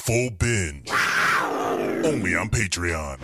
full binge. Only on Patreon.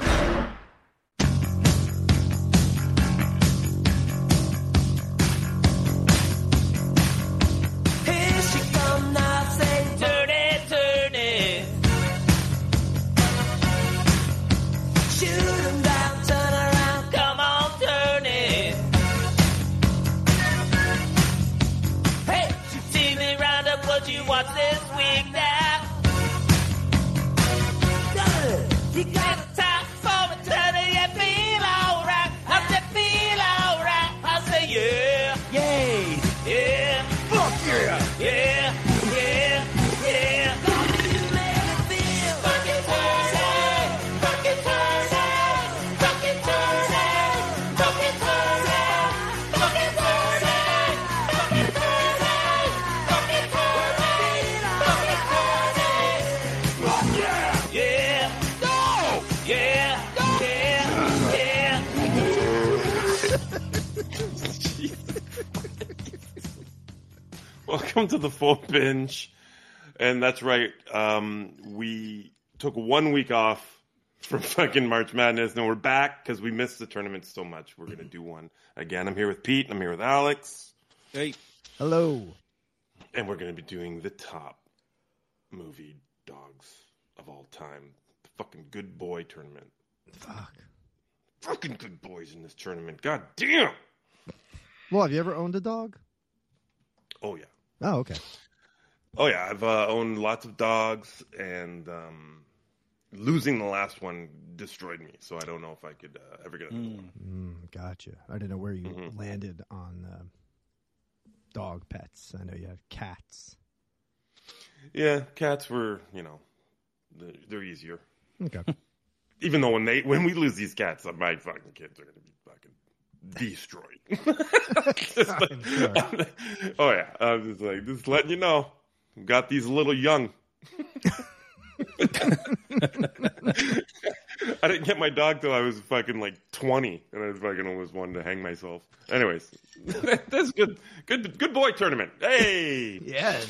Welcome to the full binge, and that's right. We took 1 week off from fucking March Madness, and we're back because we missed the tournament so much. We're gonna do one again. I'm here with Pete, and I'm here with Alex. Hey, hello. And we're gonna be doing the top movie dogs of all time, the fucking good boy tournament. Fuck, fucking good boys in this tournament. God damn. Well, have you ever owned a dog? Oh yeah. Oh, okay. Oh, yeah. I've owned lots of dogs, and losing the last one destroyed me, so I don't know if I could ever get another one. Gotcha. I didn't know where you landed on dog pets. I know you had cats. Yeah, cats were, you know, they're easier. Okay. Even though when we lose these cats, my fucking kids are going to be fucking destroyed. Oh yeah, I'm just like just letting you know, got these little young. I didn't get my dog till I was fucking like 20, and I fucking always wanted to hang myself. Anyways, that's good boy tournament. Hey, yes.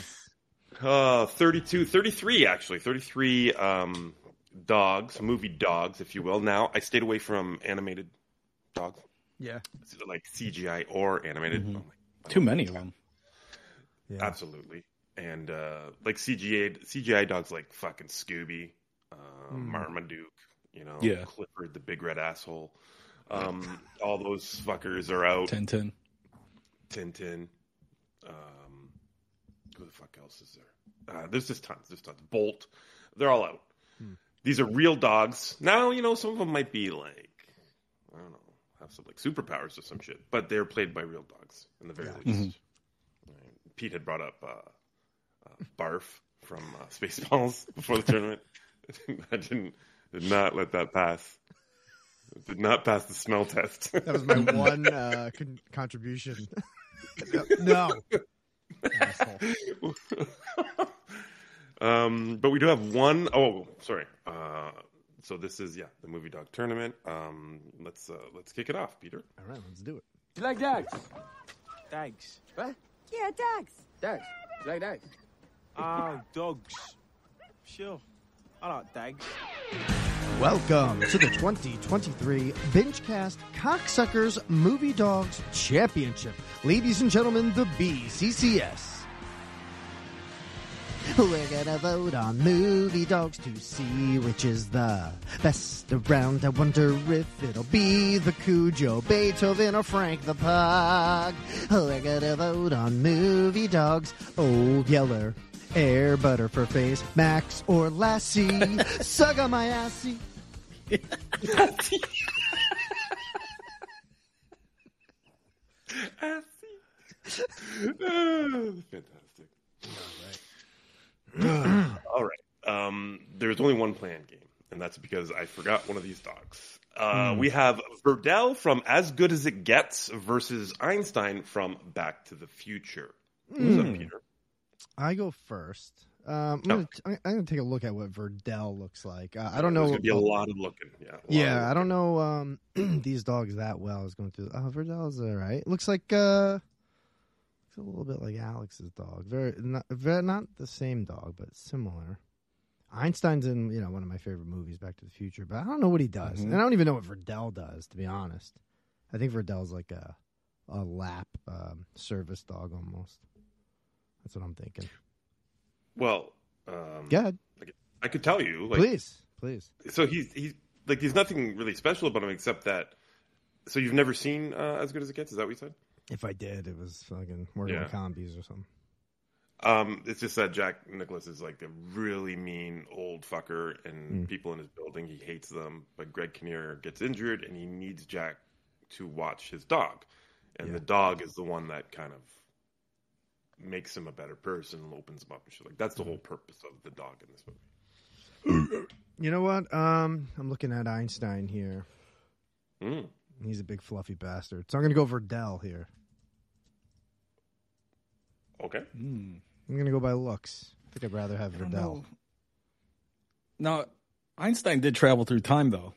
33 dogs, movie dogs, if you will. Now I stayed away from animated dogs. Yeah, like CGI or animated. Mm-hmm. Too many of them. Yeah. Absolutely, and like CGI dogs, like fucking Scooby, Marmaduke, you know, yeah. Clifford the Big Red Asshole. All those fuckers are out. Tintin. Who the fuck else is there? There's just tons. Bolt. They're all out. These are real dogs. Now you know some of them might be like, I don't know, have some like superpowers or some shit, but they're played by real dogs in the very least. Mm-hmm. Right. Pete had brought up Barf from Spaceballs before the tournament. I did not let that pass. It did not pass the smell test. That was my one contribution. No. But we do have one. Oh, sorry. So this is, the Movie Dog Tournament. Let's kick it off, Peter. All right, let's do it. Do you like dogs? Dogs. What? Yeah, dogs. Dogs. Do you like dogs? Oh, dogs. Sure. I like dogs. Welcome to the 2023 BingeCast Cocksuckers Movie Dogs Championship. Ladies and gentlemen, the BCCS. We're gonna vote on movie dogs to see which is the best around. I wonder if it'll be the Cujo, Beethoven, or Frank the Pug. We're gonna vote on movie dogs. Old Yeller, Air Bud, or Furface, Max or Lassie. Suck on my assy. Assy. Fantastic. All right. All right. There's only one planned game, and that's because I forgot one of these dogs. We have Verdell from As Good As It Gets versus Einstein from Back to the Future. Who's up, Peter? I go first. I'm going to take a look at what Verdell looks like. I don't know. There's going to be a lot of looking. Yeah, I don't know these dogs that well. I was going through. Oh, Verdell's all right. Looks like... a little bit like Alex's dog. Very not the same dog, but similar. Einstein's in, you know, one of my favorite movies, Back to the Future, but I don't know what he does. Mm-hmm. And I don't even know what Verdell does, to be honest. I think Verdell's like a lap service dog almost. That's what I'm thinking. Well, go ahead. I could tell you. Like, please. So he's like, there's nothing really special about him except that. So you've never seen As Good as It Gets? Is that what you said? If I did, it was fucking working with combies or something. It's just that Jack Nicklaus is like a really mean old fucker, and people in his building, he hates them. But Greg Kinnear gets injured, and he needs Jack to watch his dog. And the dog is the one that kind of makes him a better person and opens him up and shit. Like, that's the whole purpose of the dog in this movie. You know what? I'm looking at Einstein here. Mm. He's a big fluffy bastard. So I'm going to go Verdell here. Okay. Mm. I'm going to go by looks. I think I'd rather have Verdell. Now, Einstein did travel through time, though.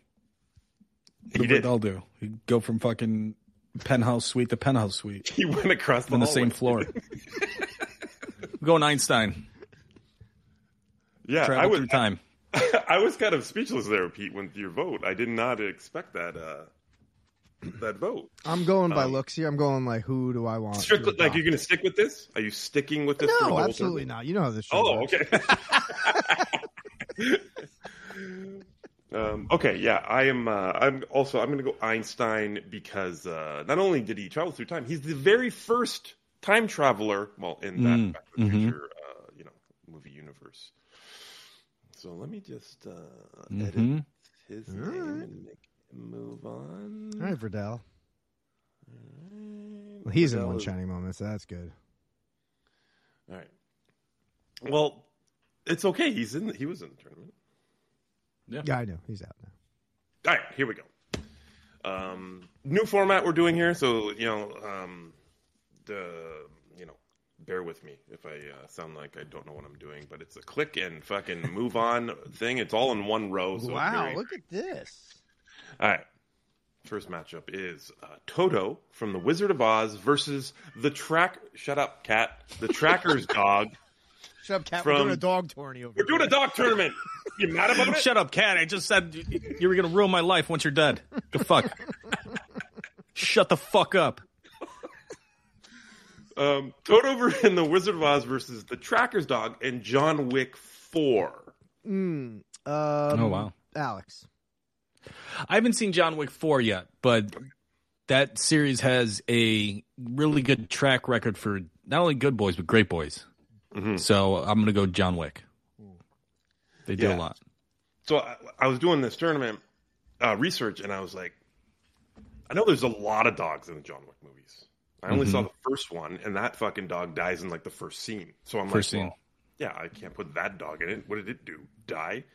He did. Verdell do. He'd go from fucking penthouse suite to penthouse suite. He went across the same floor. Going Einstein. Yeah, travel through time. I was kind of speechless there, Pete, with your vote. I did not expect that vote. I'm going by looks here. I'm going like, who do I want? Strictly, like, you're going to stick with this? Are you sticking with this? No, absolutely not. You know how this show works. Okay. Okay, yeah. I'm going to go Einstein because not only did he travel through time, he's the very first time traveler, well, in that Back to the Future, movie universe. So let me just edit his name and make move on. All right, Verdell. Well, he's in one shining moment, so that's good. All right. Well, it's okay. He was in the tournament. Yeah, I know. He's out now. All right, here we go. New format we're doing here, so bear with me if I sound like I don't know what I'm doing, but it's a click and fucking move on thing. It's all in one row. So wow, look at this. All right. First matchup is Toto from The Wizard of Oz versus Shut up, cat. The Tracker's dog. Shut up, cat. We're doing a dog tourney over here. We're doing a dog tournament. You mad about it? Shut up, cat. I just said you were going to ruin my life once you're dead. The fuck? Shut the fuck up. Toto and The Wizard of Oz versus The Tracker's dog and John Wick 4. Oh, wow. Alex. I haven't seen John Wick 4 yet, but that series has a really good track record for not only good boys, but great boys. Mm-hmm. So I'm going to go John Wick. They do a lot. So I was doing this tournament research, and I was like, I know there's a lot of dogs in the John Wick movies. I only saw the first one, and that fucking dog dies in like the first scene. So I'm like, well, yeah, I can't put that dog in it. What did it do? Die?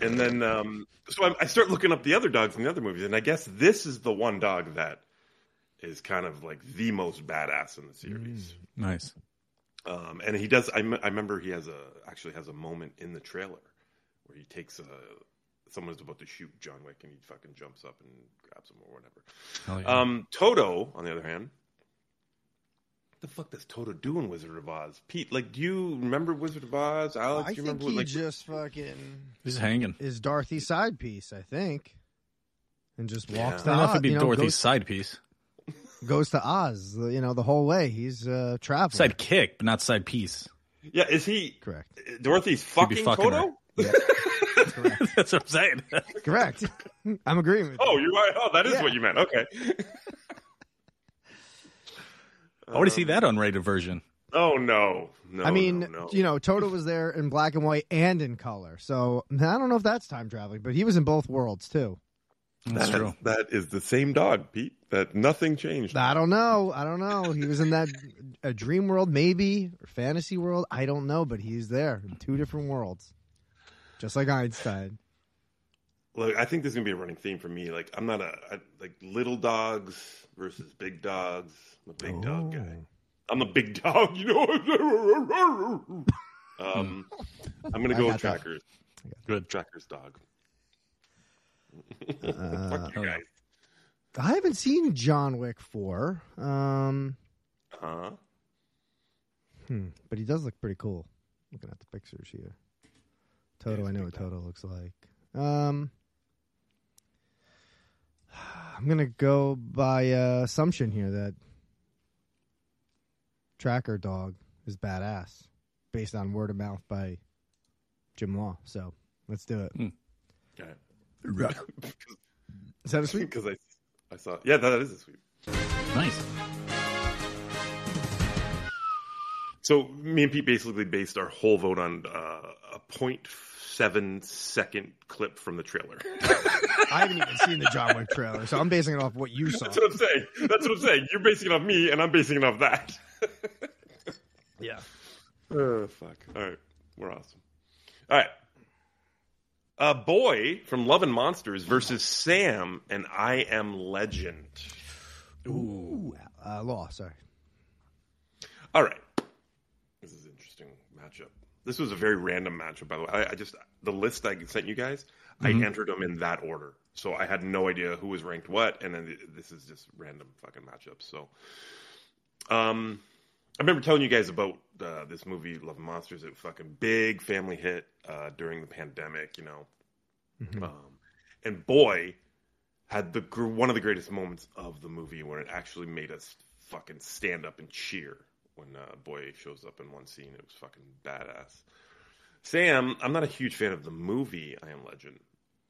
And then, so I start looking up the other dogs in the other movies, and I guess this is the one dog that is kind of like the most badass in the series. Nice. And he does. I remember he has a moment in the trailer where he takes someone's about to shoot John Wick, and he fucking jumps up and grabs him or whatever. Oh, yeah. Toto, on the other hand. The fuck does Toto do in Wizard of Oz? Pete, like, do you remember Wizard of Oz? Alex, do you remember? I think he just fucking... He's hanging. Is Dorothy's side piece, I think. And just walks to Oz. I don't know if it'd be Dorothy's side piece. Goes to Oz, the whole way. He's traveling. Side kick, but not side piece. Yeah, is he... Correct. Dorothy's fucking Toto? Right. Yeah. Correct. That's what I'm saying. Correct. I'm agreeing with you. Oh, you're right. Oh, that is what you meant. Okay. I want to see that unrated version. Oh, no. I mean, Toto was there in black and white and in color. So I don't know if that's time traveling, but he was in both worlds, too. That's true. That is the same dog, Pete. That nothing changed. I don't know. He was in that a dream world, maybe, or fantasy world. I don't know, but he's there in two different worlds, just like Einstein. Look, I think this is going to be a running theme for me. Like, I'm not like little dogs versus big dogs. I'm a big dog guy. I'm a big dog, I'm going to go with Tracker's. Good Tracker's dog. Fuck you guys. I haven't seen John Wick 4. But he does look pretty cool. Looking at the pictures here. Toto, I know what Toto looks like. I'm going to go by assumption here that Tracker Dog is badass based on word of mouth by Jim Law. So let's do it. Got it. Is that a sweep? Because I saw it. Yeah, that is a sweep. Nice. So me and Pete basically based our whole vote on a 0.7-second clip from the trailer. I haven't even seen the John Wick trailer, so I'm basing it off what you saw. That's what I'm saying. You're basing it off me, and I'm basing it off that. Yeah. Oh, fuck. All right. We're awesome. All right. A boy from Love and Monsters versus Sam and I Am Legend. Ooh. Law, sorry. All right. This is an interesting matchup. This was a very random matchup, by the way. I just, the list I sent you guys, I entered them in that order. So I had no idea who was ranked what, and then this is just random fucking matchups. So I remember telling you guys about this movie, Love and Monsters. It was a fucking big family hit during the pandemic, you know. Mm-hmm. And boy, had one of the greatest moments of the movie when it actually made us fucking stand up and cheer. When Boy shows up in one scene, it was fucking badass. Sam, I'm not a huge fan of the movie I Am Legend,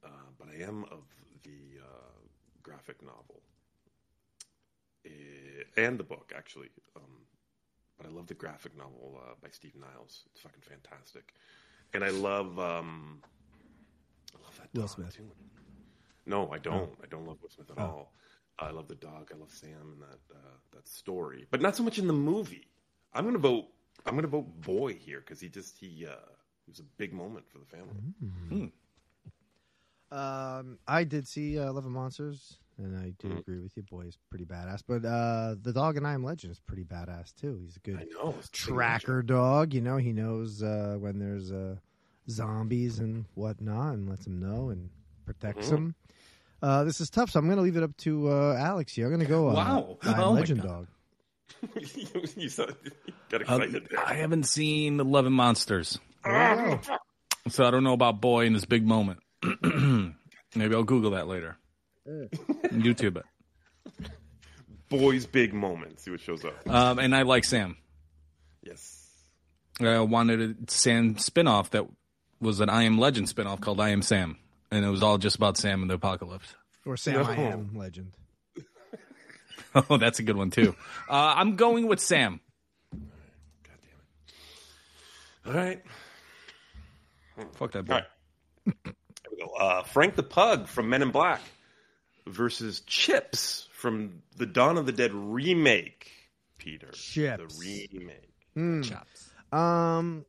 but I am of the graphic novel and the book, actually. But I love the graphic novel by Steve Niles. It's fucking fantastic. And I love that Will Smith. Too. No, I don't. I don't love Will Smith at all. I love the dog. I love Sam and that story, but not so much in the movie. I'm gonna vote Boy here because it was a big moment for the family. Mm-hmm. I did see Love and Monsters, and I do agree with you. Boy is pretty badass, but the dog in I Am Legend is pretty badass too. He's a good tracker dog. You know, he knows when there's zombies and whatnot, and lets them know and protects them. This is tough, so I'm going to leave it up to Alex here. I'm going to go Legend Dog. You got excited there. I haven't seen Love and Monsters. Oh. So I don't know about Boy in this big moment. Maybe I'll Google that later. YouTube it. Boy's big moment. See what shows up. And I like Sam. Yes. I wanted a Sam spinoff that was an I Am Legend spinoff called I Am Sam. And it was all just about Sam and the apocalypse. Or Sam, I Am Legend. Oh, that's a good one, too. I'm going with Sam. God damn it. All right. Fuck that boy. All right. There we go. Frank the Pug from Men in Black versus Chips from the Dawn of the Dead remake. Peter. Chips. The remake. Chops. What was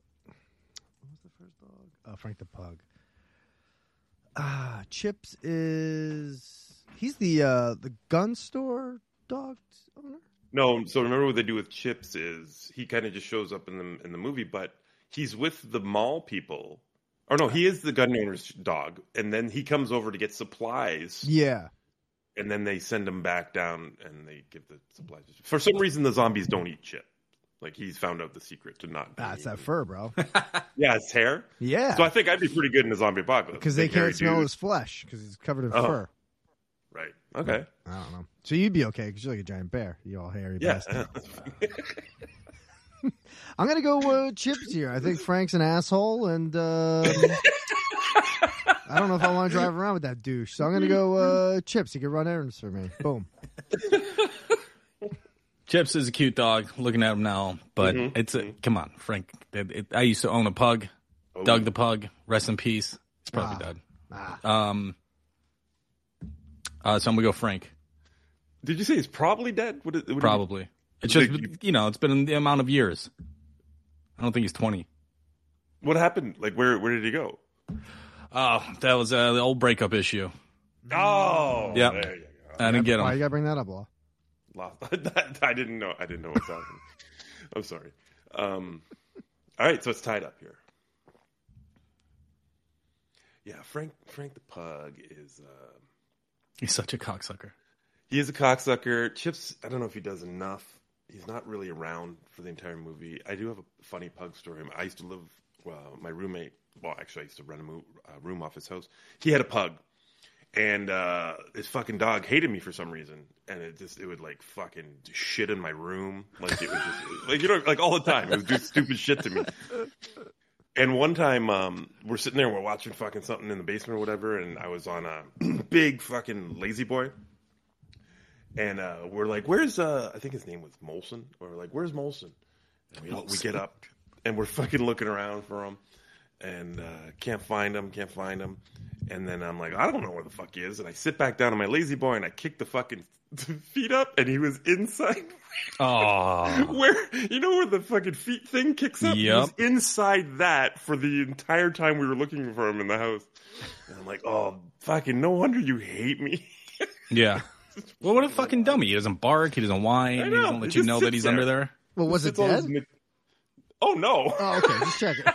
the first dog? Frank the Pug. Chips he's the gun store dog owner? No, so remember what they do with Chips is he kind of just shows up in the movie, but he's with the mall people. Or no, he is the gun owner's dog, and then he comes over to get supplies. Yeah. And then they send him back down and they give the supplies. For some reason, the zombies don't eat Chips. Like, he's found out the secret to not... That's that fur, bro. Yeah, his hair? Yeah. So I think I'd be pretty good in a zombie apocalypse. Because they can't smell his flesh, because he's covered in fur. Right. Okay. I don't know. So you'd be okay, because you're like a giant bear. You're all hairy bastard. I'm going to go with Chips here. I think Frank's an asshole, and I don't know if I want to drive around with that douche. So I'm going to go Chips. He can run errands for me. Boom. Chips is a cute dog, looking at him now, but come on, Frank. I used to own a pug, Doug the Pug, rest in peace. It's probably Doug. So I'm going to go Frank. Did you say he's probably dead? What probably. It's just, it's been the amount of years. I don't think he's 20. What happened? Like, where did he go? Oh, that was the old breakup issue. Oh. Yeah. There you go. I didn't get him. Why you got to bring that up, Law? I didn't know what's happening. I'm sorry. All right, so it's tied up here. Yeah, Frank the Pug is... he's such a cocksucker. He is a cocksucker. Chips, I don't know if he does enough. He's not really around for the entire movie. I do have a funny pug story. I used to live my roommate, well, actually I used to rent a room off his house. He had a pug. And his fucking dog hated me for some reason, and it would like fucking shit in my room, like it was just like, you know, like all the time. It would do stupid shit to me. And one time, we're sitting there, we're watching fucking something in the basement or whatever, and I was on a big fucking Lazy Boy, and we're like, "Where's I think his name was Molson," or like, "Where's Molson?" And we get up and we're fucking looking around for him. And can't find him. And then I'm like, I don't know where the fuck he is. And I sit back down on my Lazy Boy and I kick the fucking feet up, and he was inside. Oh, where, you know, where the fucking feet thing kicks up? Yep. He was inside that for the entire time we were looking for him in the house. And I'm like, oh, fucking no wonder you hate me. Yeah. Well, what a fucking dummy. He doesn't bark. He doesn't whine. He doesn't let you know that he's under there. Well, was it dead? Oh, no. Oh, okay. Just check it.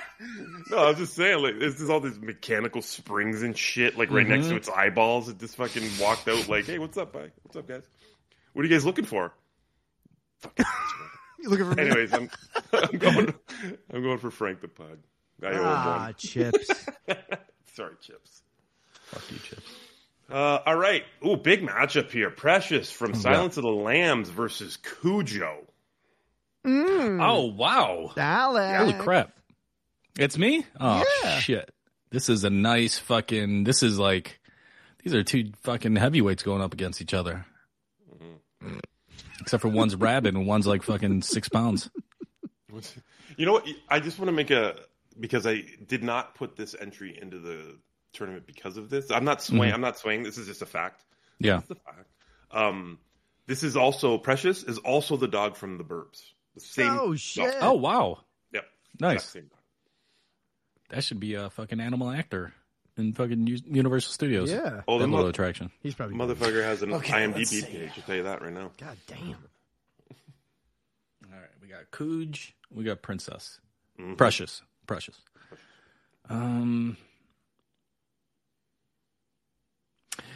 No, I was just saying, like, there's all these mechanical springs and shit, like, right next to its eyeballs. It just fucking walked out like, hey, what's up? What's up, guys? What are you guys looking for? You looking for me? Anyways, I'm going for Frank the Pug. Chips. Sorry, Chips. Fuck you, Chips. All right. Ooh, big matchup here. Precious from Silence of the Lambs versus Cujo. Mm. Oh, wow. Alex. Holy crap. It's me? Oh, yeah. Shit. This is a nice fucking... This is like... These are two fucking heavyweights going up against each other. Mm-hmm. Except for one's rabid and one's like fucking 6 pounds. You know what? I just want to make a... Because I did not put this entry into the tournament because of this. I'm not swaying. Mm-hmm. I'm not swaying. This is just a fact. Yeah. It's a fact. This is also... Precious is also the dog from The Burbs. The same. Oh shit! Dog. Oh wow! Yep. Nice. Same dog. That should be a fucking animal actor in fucking Universal Studios. Yeah. Oh, the attraction. He's probably motherfucker has an IMDb page. I'll tell you that right now. God damn. All right, we got Cooj. We got Princess. Mm-hmm. Precious.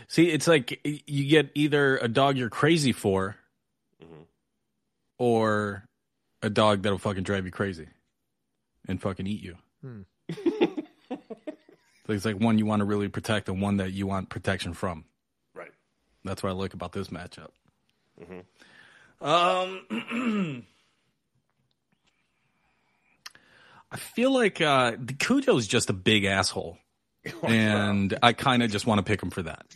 See, it's like you get either a dog you're crazy for, mm-hmm. or a dog that'll fucking drive you crazy and fucking eat you. Hmm. So it's like one you want to really protect and one that you want protection from. Right. That's what I like about this matchup. Mm-hmm. I feel like Cujo's just a big asshole. And I kind of just want to pick him for that.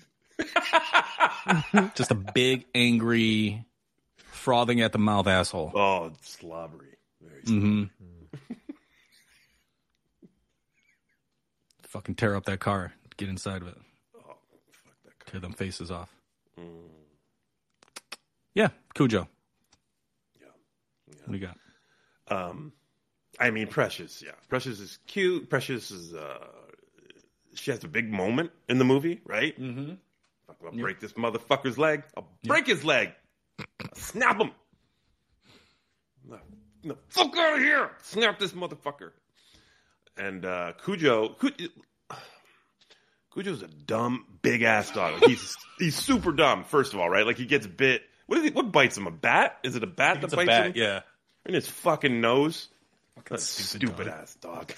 Just a big, angry, frothing at the mouth asshole. Oh, slobbery. Very slobbery. Mm-hmm. Fucking tear up that car. Get inside of it. Oh, fuck that car. Tear them faces off. Mm. Yeah, Cujo. Yeah. What do you got? I mean, Precious. Yeah, Precious is cute. Precious is. She has a big moment in the movie, right? Mm-hmm. I'll break this motherfucker's leg. I'll break his leg. I'll snap him. No, fuck out of here! Snap this motherfucker. And Cujo's a dumb, big ass dog. He's super dumb. First of all, right? Like he gets bit. What bites him? A bat? Is it a bat that bites him? Yeah. In his fucking nose. Fucking stupid dog. Ass dog.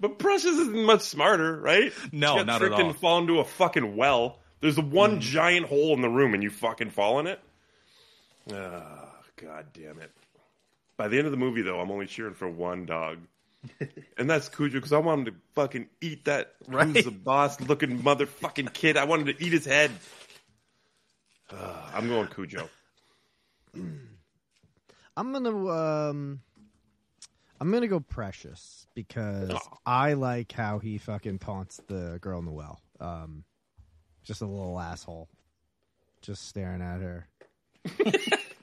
But Precious isn't much smarter, right? No, not at all. She got tricked and fall into a fucking well. There's one giant hole in the room, and you fucking fall in it. Ah, god damn it! By the end of the movie, though, I'm only cheering for one dog, and that's Cujo, because I wanted to fucking eat that who's the boss-looking motherfucking kid. I wanted to eat his head. I'm going Cujo. I'm gonna go Precious because I like how he fucking taunts the girl in the well. Just a little asshole, just staring at her.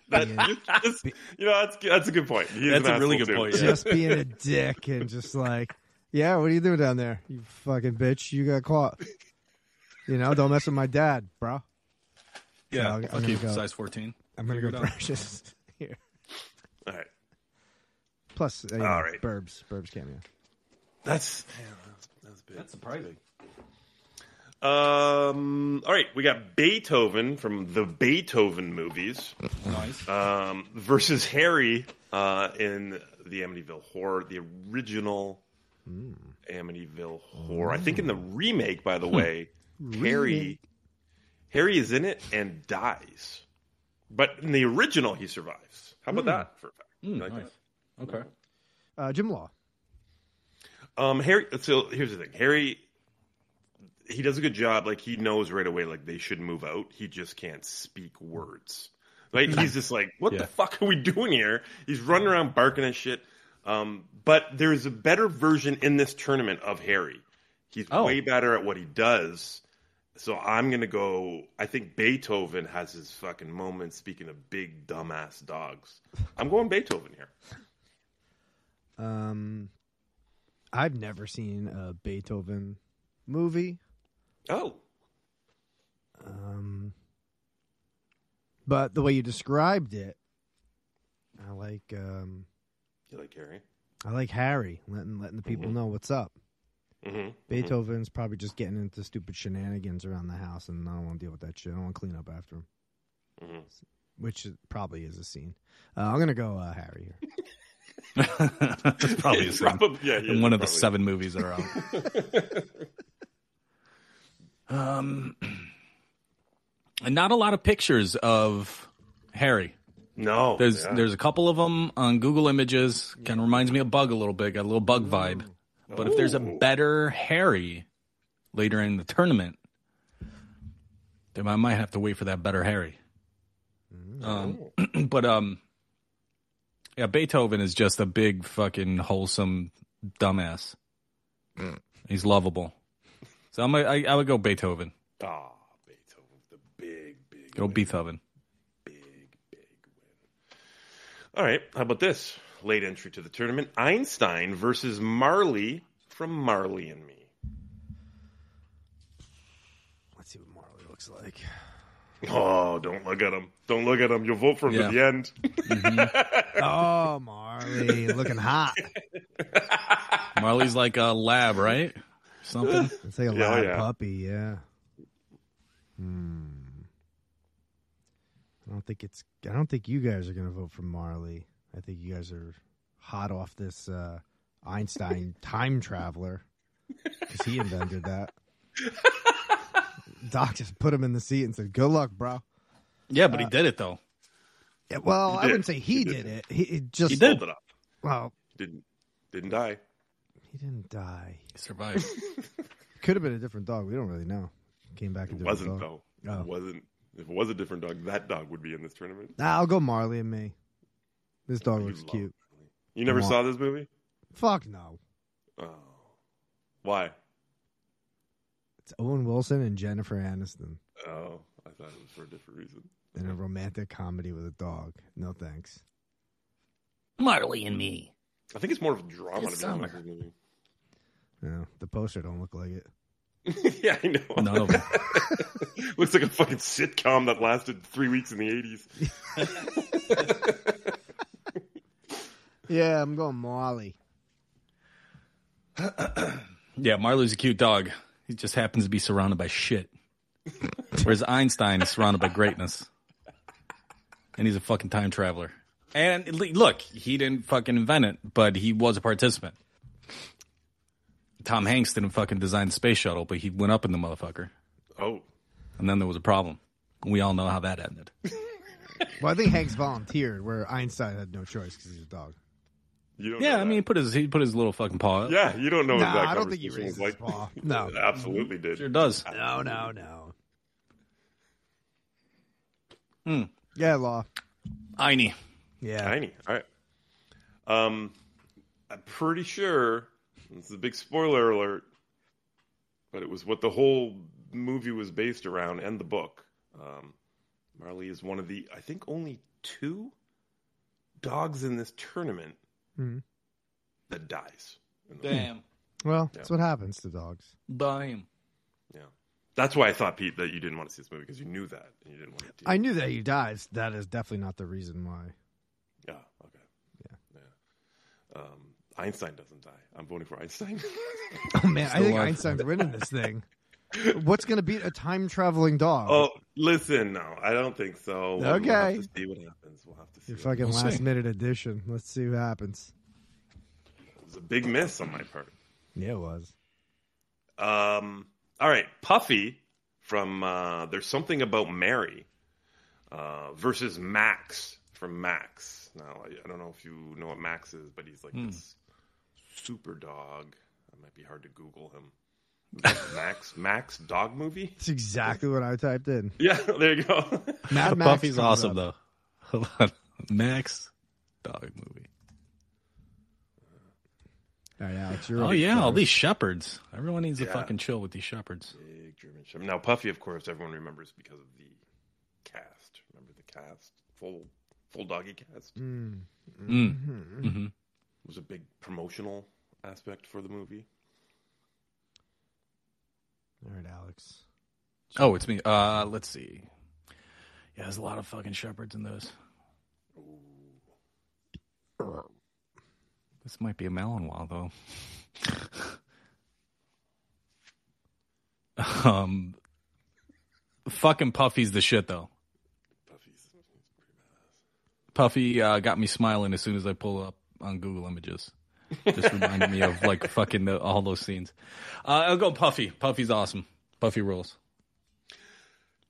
That's a good point. That's a really good point. Yeah. Just being a dick and just like, yeah, what are you doing down there, you fucking bitch? You got caught. You know, don't mess with my dad, bro. Yeah, so I'll keep size 14. I'm gonna go Precious here. All right. Plus, all right. Burbs cameo. That's surprising. All right, we got Beethoven from the Beethoven movies. Nice. Versus Harry in the Amityville Horror, the original Amityville Horror. I think in the remake, by the way, Harry is in it and dies. But in the original, he survives. How about that for a fact? Nice. Okay. Jim Law. Harry. So here's the thing. Harry, he does a good job. Like, he knows right away, like, they should move out. He just can't speak words. Right? He's just like, what the fuck are we doing here? He's running around barking at shit. But there's a better version in this tournament of Harry. He's way better at what he does. So I'm going to go, I think Beethoven has his fucking moment, speaking of big dumbass dogs. I'm going Beethoven here. I've never seen a Beethoven movie. Oh. But the way you described it, I like. You like Harry? I like Harry, letting the people know what's up. Mm-hmm. Beethoven's probably just getting into stupid shenanigans around the house, and I don't want to deal with that shit. I don't want to clean up after him, which probably is a scene. I'm going to go Harry here. That's probably a scene. In one of the 7 movies that are out. And not a lot of pictures of Harry. No. There's a couple of them on Google Images. Kind of reminds me of Bug a little bit. Got a little Bug vibe. But if there's a better Harry later in the tournament, then I might have to wait for that better Harry. But Beethoven is just a big fucking wholesome dumbass. He's lovable. So I would go Beethoven. Ah, Beethoven, the big go win. Beethoven. Big win. All right, how about this? Late entry to the tournament, Einstein versus Marley from Marley and Me. Let's see what Marley looks like. Oh, don't look at him. Don't look at him. You'll vote for him at the end. Mm-hmm. Oh, Marley, looking hot. Marley's like a lab, right? Something. It's like a lab puppy, I don't think you guys are going to vote for Marley. I think you guys are hot off this Einstein time traveler, because he invented that. Doc just put him in the seat and said, "Good luck, bro." Yeah, but he did it though. Yeah, well, I wouldn't say he did it. He just pulled it up. Well, didn't die. He didn't die. He survived. Could have been a different dog. We don't really know. Came back. It wasn't dog. Though. Oh. It wasn't. If it was a different dog, that dog would be in this tournament. Nah, I'll go Marley and Me. This dog looks cute. You never saw this movie? Fuck no. Oh. Why? It's Owen Wilson and Jennifer Aniston. Oh, I thought it was for a different reason. In a romantic comedy with a dog. No thanks. Marley and Me. I think it's more of a drama to be honest. Yeah, the poster don't look like it. Yeah, I know. No. Looks like a fucking sitcom that lasted 3 weeks in the 80s. Yeah, I'm going Marley. Yeah, Marley's a cute dog. He just happens to be surrounded by shit. Whereas Einstein is surrounded by greatness. And he's a fucking time traveler. And look, he didn't fucking invent it, but he was a participant. Tom Hanks didn't fucking design the space shuttle, but he went up in the motherfucker. Oh. And then there was a problem. We all know how that ended. Well, I think Hanks volunteered, where Einstein had no choice because he's a dog. Yeah, I mean, he put his little fucking paw up. Yeah, you don't know exactly. I don't think he raised his paw. No. It absolutely did. Sure does. No. Yeah, Law. Einie. Yeah. Einie. All right. I'm pretty sure, this is a big spoiler alert, but it was what the whole movie was based around and the book. Marley is one of the, I think, only 2 dogs in this tournament that dies. Damn. Well, that's what happens to dogs. Damn. Yeah. That's why I thought, Pete, that you didn't want to see this movie, because you knew that. And you didn't want to. I knew that he dies. That is definitely not the reason why. Yeah. Oh, okay. Yeah. Einstein doesn't die. I'm voting for Einstein. Oh, man. I think Einstein's winning this thing. What's going to beat a time-traveling dog? Oh, listen, no, I don't think so. Okay. We'll have to see what happens. We'll have to see. Your fucking last-minute edition. Let's see what happens. It was a big miss on my part. Yeah, it was. All right, Puffy from There's Something About Mary versus Max from Max. Now, I don't know if you know what Max is, but he's like this super dog. It might be hard to Google him. Max dog movie? That's exactly what I typed in. Yeah, there you go. Mad Max. Buffy's awesome, though. Hold on. Max dog movie. All right, Alex, you're all these shepherds. Everyone needs to fucking chill with these shepherds. Big German shepherd. Now, Puffy, of course, everyone remembers because of the cast. Remember the cast? Full doggy cast? It was a big promotional aspect for the movie. All right, Alex. Oh, it's me. Let's see. Yeah, there's a lot of fucking shepherds in those. Ooh. This might be a Malinois, though. Fucking Puffy's the shit, though. Puffy's pretty badass. Puffy got me smiling as soon as I pull up on Google Images. Just reminded me of like fucking all those scenes. I'll go Puffy. Puffy's awesome. Puffy rules.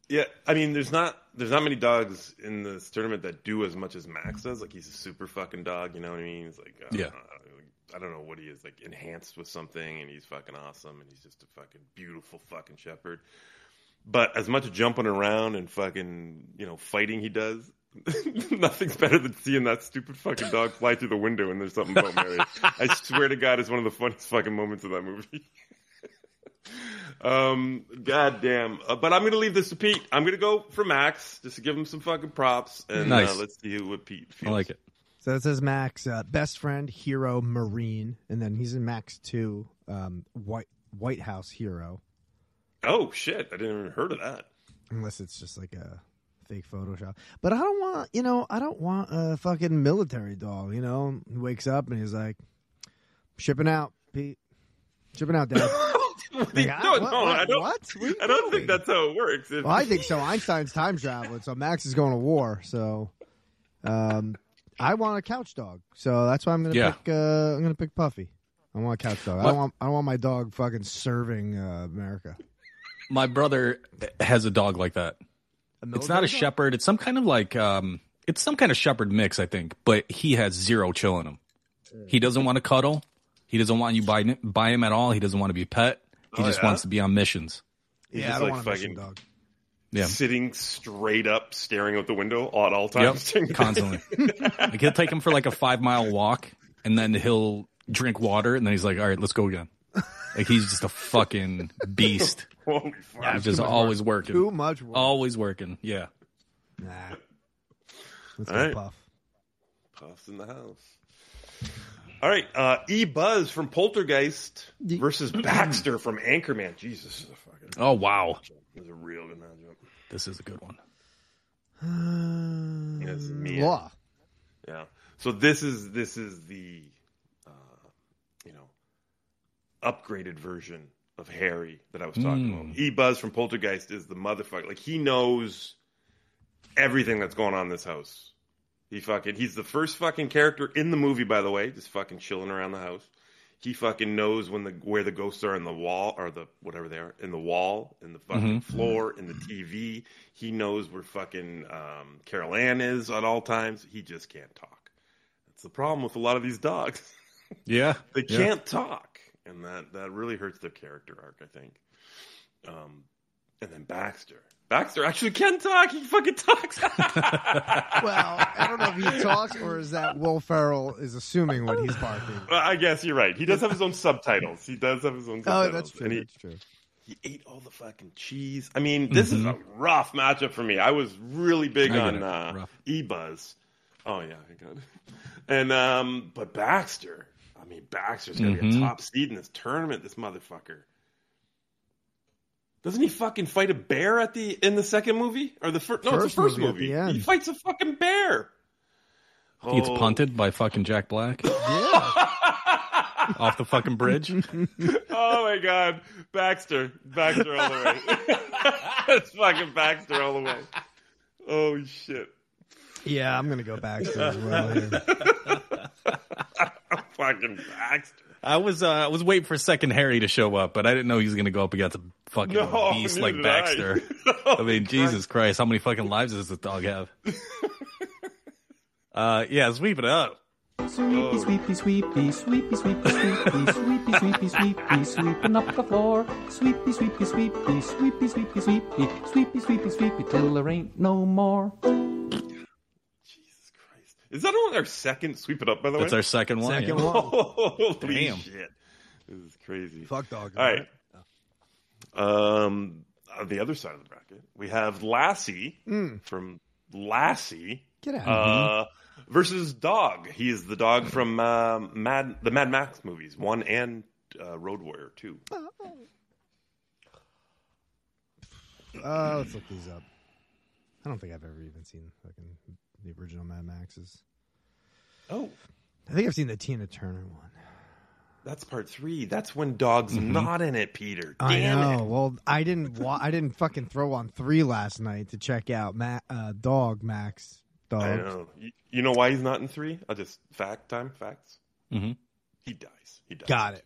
Yeah, I mean, there's not many dogs in this tournament that do as much as Max does. Like, he's a super fucking dog. You know what I mean? He's like, I don't know what he is. Like, enhanced with something, and he's fucking awesome, and he's just a fucking beautiful fucking shepherd. But as much jumping around and fucking fighting he does. Nothing's better than seeing that stupid fucking dog fly through the window and There's Something About Mary. I swear to God, it's one of the funniest fucking moments of that movie. God damn. But I'm going to leave this to Pete. I'm going to go for Max just to give him some fucking props. And let's see what Pete feels. I like it. So it says Max, best friend, hero, Marine. And then he's in Max 2, White House hero. Oh, shit. I didn't even heard of that. Unless it's just like a fake Photoshop, but I don't want a fucking military dog. He wakes up and he's like, "Shipping out, Pete. Shipping out, Dad." I don't think that's how it works. Well, I think so. Einstein's time traveling, so Max is going to war. So, I want a couch dog, so that's why I'm gonna pick. I'm gonna pick Puffy. I want a couch dog. What? I don't want my dog fucking serving America. My brother has a dog like that. It's not a shepherd. It's some kind of like it's some kind of shepherd mix, I think. But he has zero chill in him. He doesn't want to cuddle. He doesn't want you by him at all. He doesn't want to be pet. He just wants to be on missions. Yeah, I don't want a mission dog. Yeah, sitting straight up, staring out the window at all times, constantly. Like, he'll take him for like a 5-mile walk, and then he'll drink water, and then he's like, "All right, let's go again." Like, he's just a fucking beast. Holy fuck. Yeah, just always working. Too much work. Always working, yeah. Nah. Let's go Puff. Puff's in the house. All right, E-Buzz from Poltergeist versus Baxter from Anchorman. Jesus, this is a fucking... Oh, wow. This is a real good matchup. This is a good one. Yes, me. Yeah. So this is the... upgraded version of Harry that I was talking about. E-Buzz from Poltergeist is the motherfucker. Like, he knows everything that's going on in this house. He's the first fucking character in the movie, by the way, just fucking chilling around the house. He fucking knows where the ghosts are in the wall, or the whatever they are, in the wall, in the fucking floor, in the TV. He knows where fucking Carol Ann is at all times. He just can't talk. That's the problem with a lot of these dogs. Yeah. They can't talk. And that really hurts their character arc, I think. And then Baxter. Baxter actually can talk. He fucking talks. Well, I don't know if he talks, or is that Will Ferrell is assuming what he's barking. Well, I guess you're right. He does have his own subtitles. Oh, that's true. That's true. He ate all the fucking cheese. I mean, this is a rough matchup for me. I was really big on E-Buzz. Oh, yeah, I got it. And, but Baxter... I mean, Baxter's going to be a top seed in this tournament, this motherfucker. Doesn't he fucking fight a bear in the second movie? Or the first movie. He fights a fucking bear. He gets punted by fucking Jack Black. Yeah. off the fucking bridge. Oh my God, Baxter all the way. That's fucking Baxter all the way. Oh shit. Yeah, I'm gonna go Baxter as well here. Fucking Baxter. I was waiting for second Harry to show up, but I didn't know he was gonna go up against a fucking beast like Baxter. I mean, Jesus Christ, how many fucking lives does this dog have? Yeah, sweep it up. Sweepy, sweepy, sweepy, sweepy, sweepy, sweepy, sweepy, sweepy, sweepy, sweeping up the floor. Sweepy, sweepy, sweepy, sweepy, sweepy, sweepy, sweepy, sweepy, sweepy, till there ain't no more. Jesus Christ. Is that our second sweep it up, by the way? That's our second one. Second one. Holy shit. This is crazy. Fuck dog. All right. On the other side of the bracket, we have Lassie from Lassie. Get out of here. Versus Dog. He is the dog from the Mad Max movies, 1 and Road Warrior 2. Let's look these up. I don't think I've ever even seen fucking the original Mad Maxes. Oh. I think I've seen the Tina Turner one. That's part 3. That's when Dog's not in it, Peter. Damn, I know. Well, I didn't fucking throw on 3 last night to check out Dog Max. Dogs. I know. You know why he's not in 3? I'll just facts. Mm-hmm. He dies. Got it.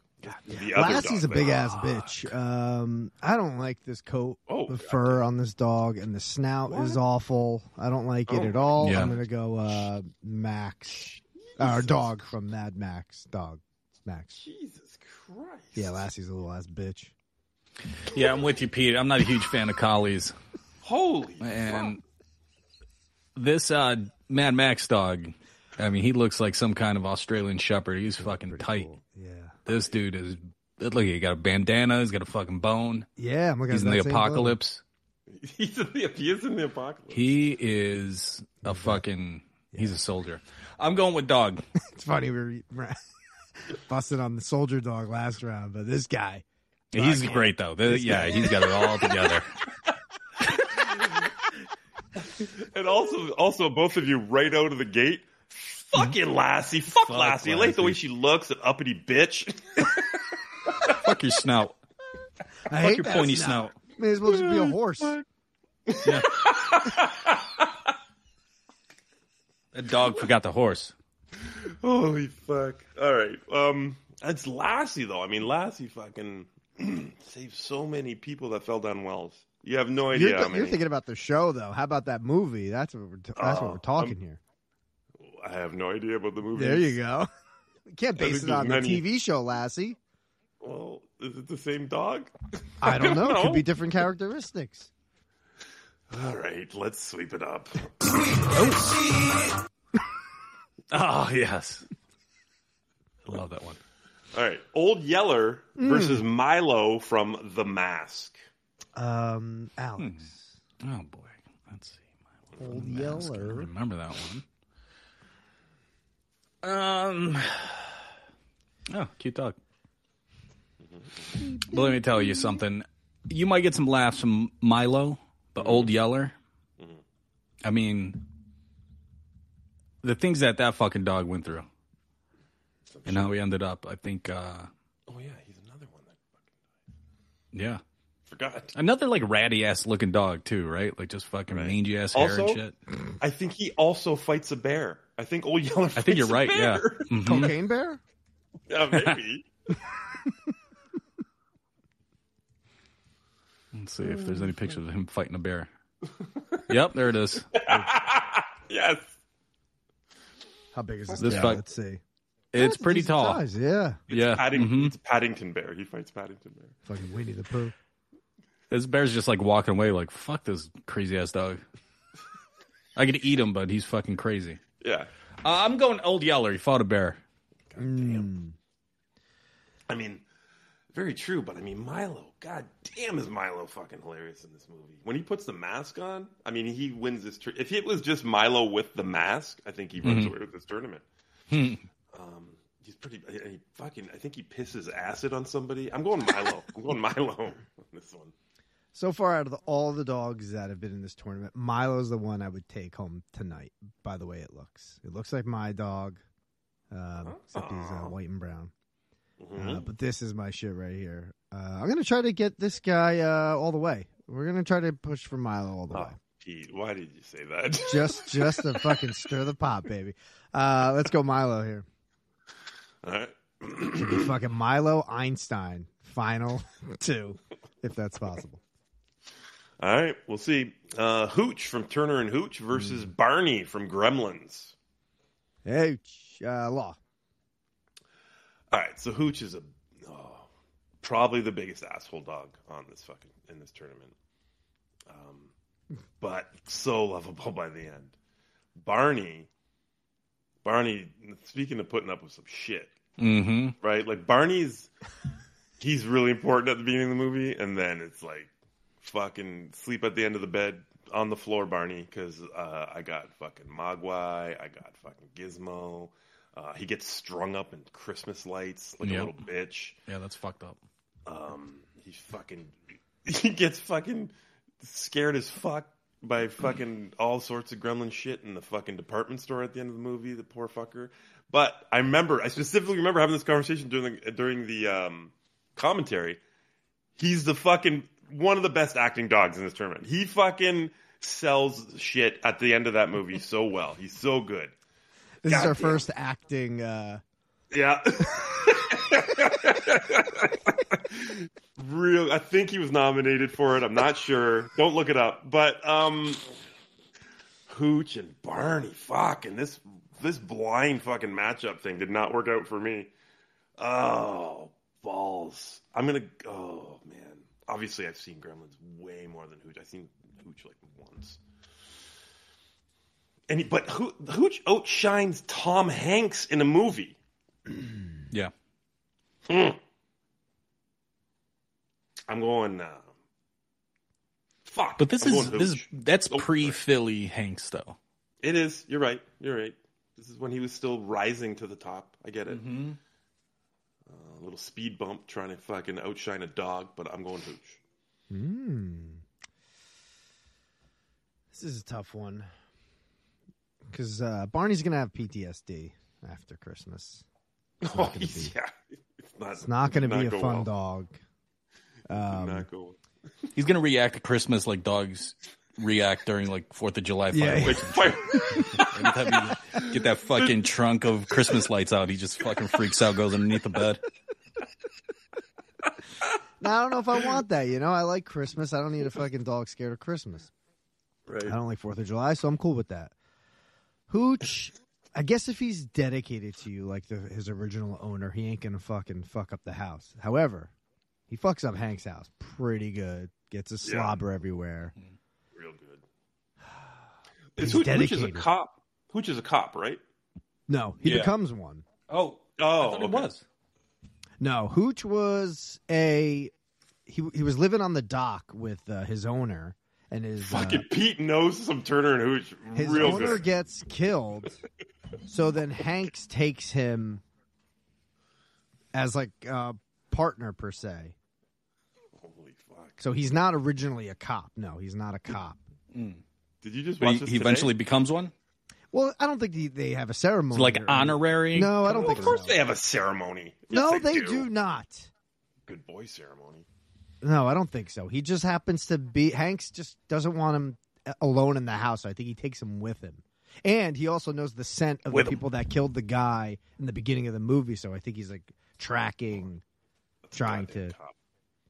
Lassie's a big ass bitch. I don't like this coat, the fur on this dog, and the snout is awful. I don't like it at all. Yeah. I'm gonna go Max, or Dog from Mad Max. Dog, Max. Jesus Christ. Yeah, Lassie's a little ass bitch. Yeah, I'm with you, Pete. I'm not a huge fan of collies. Holy fuck. This Mad Max dog, I mean, he looks like some kind of Australian shepherd. He's fucking tight. Cool. Yeah. This dude is, look, he got a bandana. He's got a fucking bone. Yeah, I'm looking at that. He's in the apocalypse. He is in the apocalypse. He is a fucking, he's a soldier. I'm going with Dog. It's funny, we were busting on the soldier dog last round, but this guy. He's great, though. He's got it all together. And also, both of you right out of the gate, fucking Lassie. Fuck Lassie. I like the way she looks, an uppity bitch. Fuck your snout. Fuck your pointy snout. May as well just be a horse. Yeah. That dog forgot the horse. Holy fuck. All right. It's Lassie, though. I mean, Lassie fucking saved so many people that fell down wells. You have no idea. You're thinking about the show, though. How about that movie? That's what we're talking here. I have no idea about the movie. There you go. You can't base it on the TV show, Lassie. Well, is it the same dog? I don't know. It could be different characteristics. All right, let's sweep it up. Oh, yes. I love that one. All right, Old Yeller versus Milo from The Mask. Alex. Oh boy, let's see. My Old Yeller. I remember that one. Oh, cute dog. But let me tell you something. You might get some laughs from Milo, but Old Yeller. I mean, the things that fucking dog went through, and how he ended up. I think. Oh yeah, he's another one that fucking died. Yeah. Forgot. Another like ratty ass looking dog too, right? Like just fucking mangy ass hair and shit. I think he also fights a bear. I think Old Yeller fights a bear. I think you're right, yeah. Mm-hmm. Cocaine bear? Yeah, maybe. Let's see if there's any pictures of him fighting a bear. Yep, there it is. Yes. How big is this guy? Let's see. It's pretty tall. Size, yeah. It's Paddington Bear. He fights Paddington Bear. Fucking Winnie the Pooh. This bear's just like walking away like, fuck this crazy-ass dog. I could eat him, but he's fucking crazy. Yeah. I'm going Old Yeller. He fought a bear. God damn. I mean, very true, but I mean, Milo. God damn is Milo fucking hilarious in this movie. When he puts the mask on, I mean, he wins this. If it was just Milo with the mask, I think he runs away with this tournament. He's pretty. He fucking. I think he pisses acid on somebody. I'm going Milo. I'm going Milo on this one. So far, out of all the dogs that have been in this tournament, Milo's the one I would take home tonight, by the way it looks. It looks like my dog, except he's white and brown. Mm-hmm. But this is my shit right here. I'm going to try to get this guy all the way. We're going to try to push for Milo all the way. Pete, why did you say that? Just to fucking stir the pot, baby. Let's go Milo here. All right. Fucking Milo Einstein final two, if that's possible. All right, we'll see. Hooch from Turner and Hooch versus Barney from Gremlins. Hooch, law. All right, so Hooch is probably the biggest asshole dog in this tournament, but so lovable by the end. Barney, speaking of putting up with some shit. Mm-hmm. Right, like he's really important at the beginning of the movie, and then it's like fucking sleep at the end of the bed on the floor, Barney, because I got fucking Mogwai, I got fucking Gizmo. He gets strung up in Christmas lights like a little bitch. Yeah, that's fucked up. He gets fucking scared as fuck by fucking all sorts of gremlin shit in the fucking department store at the end of the movie. The poor fucker. But I specifically remember having this conversation during the commentary. He's the fucking one of the best acting dogs in this tournament. He fucking sells shit at the end of that movie so well. He's so good. This is our first acting. Yeah. Real. I think he was nominated for it. I'm not sure. Don't look it up. But Hooch and Barney, fucking this blind fucking matchup thing did not work out for me. Oh, balls. Oh, man. Obviously, I've seen Gremlins way more than Hooch. I've seen Hooch like once. But Hooch outshines Tom Hanks in a movie. Yeah. I'm going. Fuck. But that's pre-Philly Hanks though. It is. You're right. This is when he was still rising to the top. I get it. Mm-hmm. A little speed bump trying to fucking outshine a dog, but I'm going Hooch. This is a tough one. Because Barney's going to have PTSD after Christmas. It's not going to be a fun dog. He's going to react to Christmas like dogs react during like 4th of July fireworks. Yeah. Get that fucking trunk of Christmas lights out. He just fucking freaks out, goes underneath the bed. Now, I don't know if I want that, you know? I like Christmas. I don't need a fucking dog scared of Christmas. Right. I don't like 4th of July, so I'm cool with that. Hooch, I guess if he's dedicated to you like his original owner, he ain't gonna fucking fuck up the house. However, he fucks up Hank's house pretty good. Gets a slobber everywhere. Real good. Hooch is a cop. Hooch is a cop, right? No, he becomes one. Oh, I thought he was. No, Hooch was he was living on the dock with his owner. And his fucking Pete knows some Turner and Hooch real good. His owner gets killed, so then Hanks takes him as like a partner per se. Holy fuck! So he's not originally a cop. No, he's not a cop. Did you just watch this today? He eventually becomes one. Well, I don't think they have a ceremony. So like honorary? No, I don't think so. Of course they have a ceremony. Yes, no, they do not. Good boy ceremony. No, I don't think so. He just happens to be... Hanks just doesn't want him alone in the house. So I think he takes him with him. And he also knows the scent of the people that killed the guy in the beginning of the movie. So I think he's like tracking, trying to... Cop.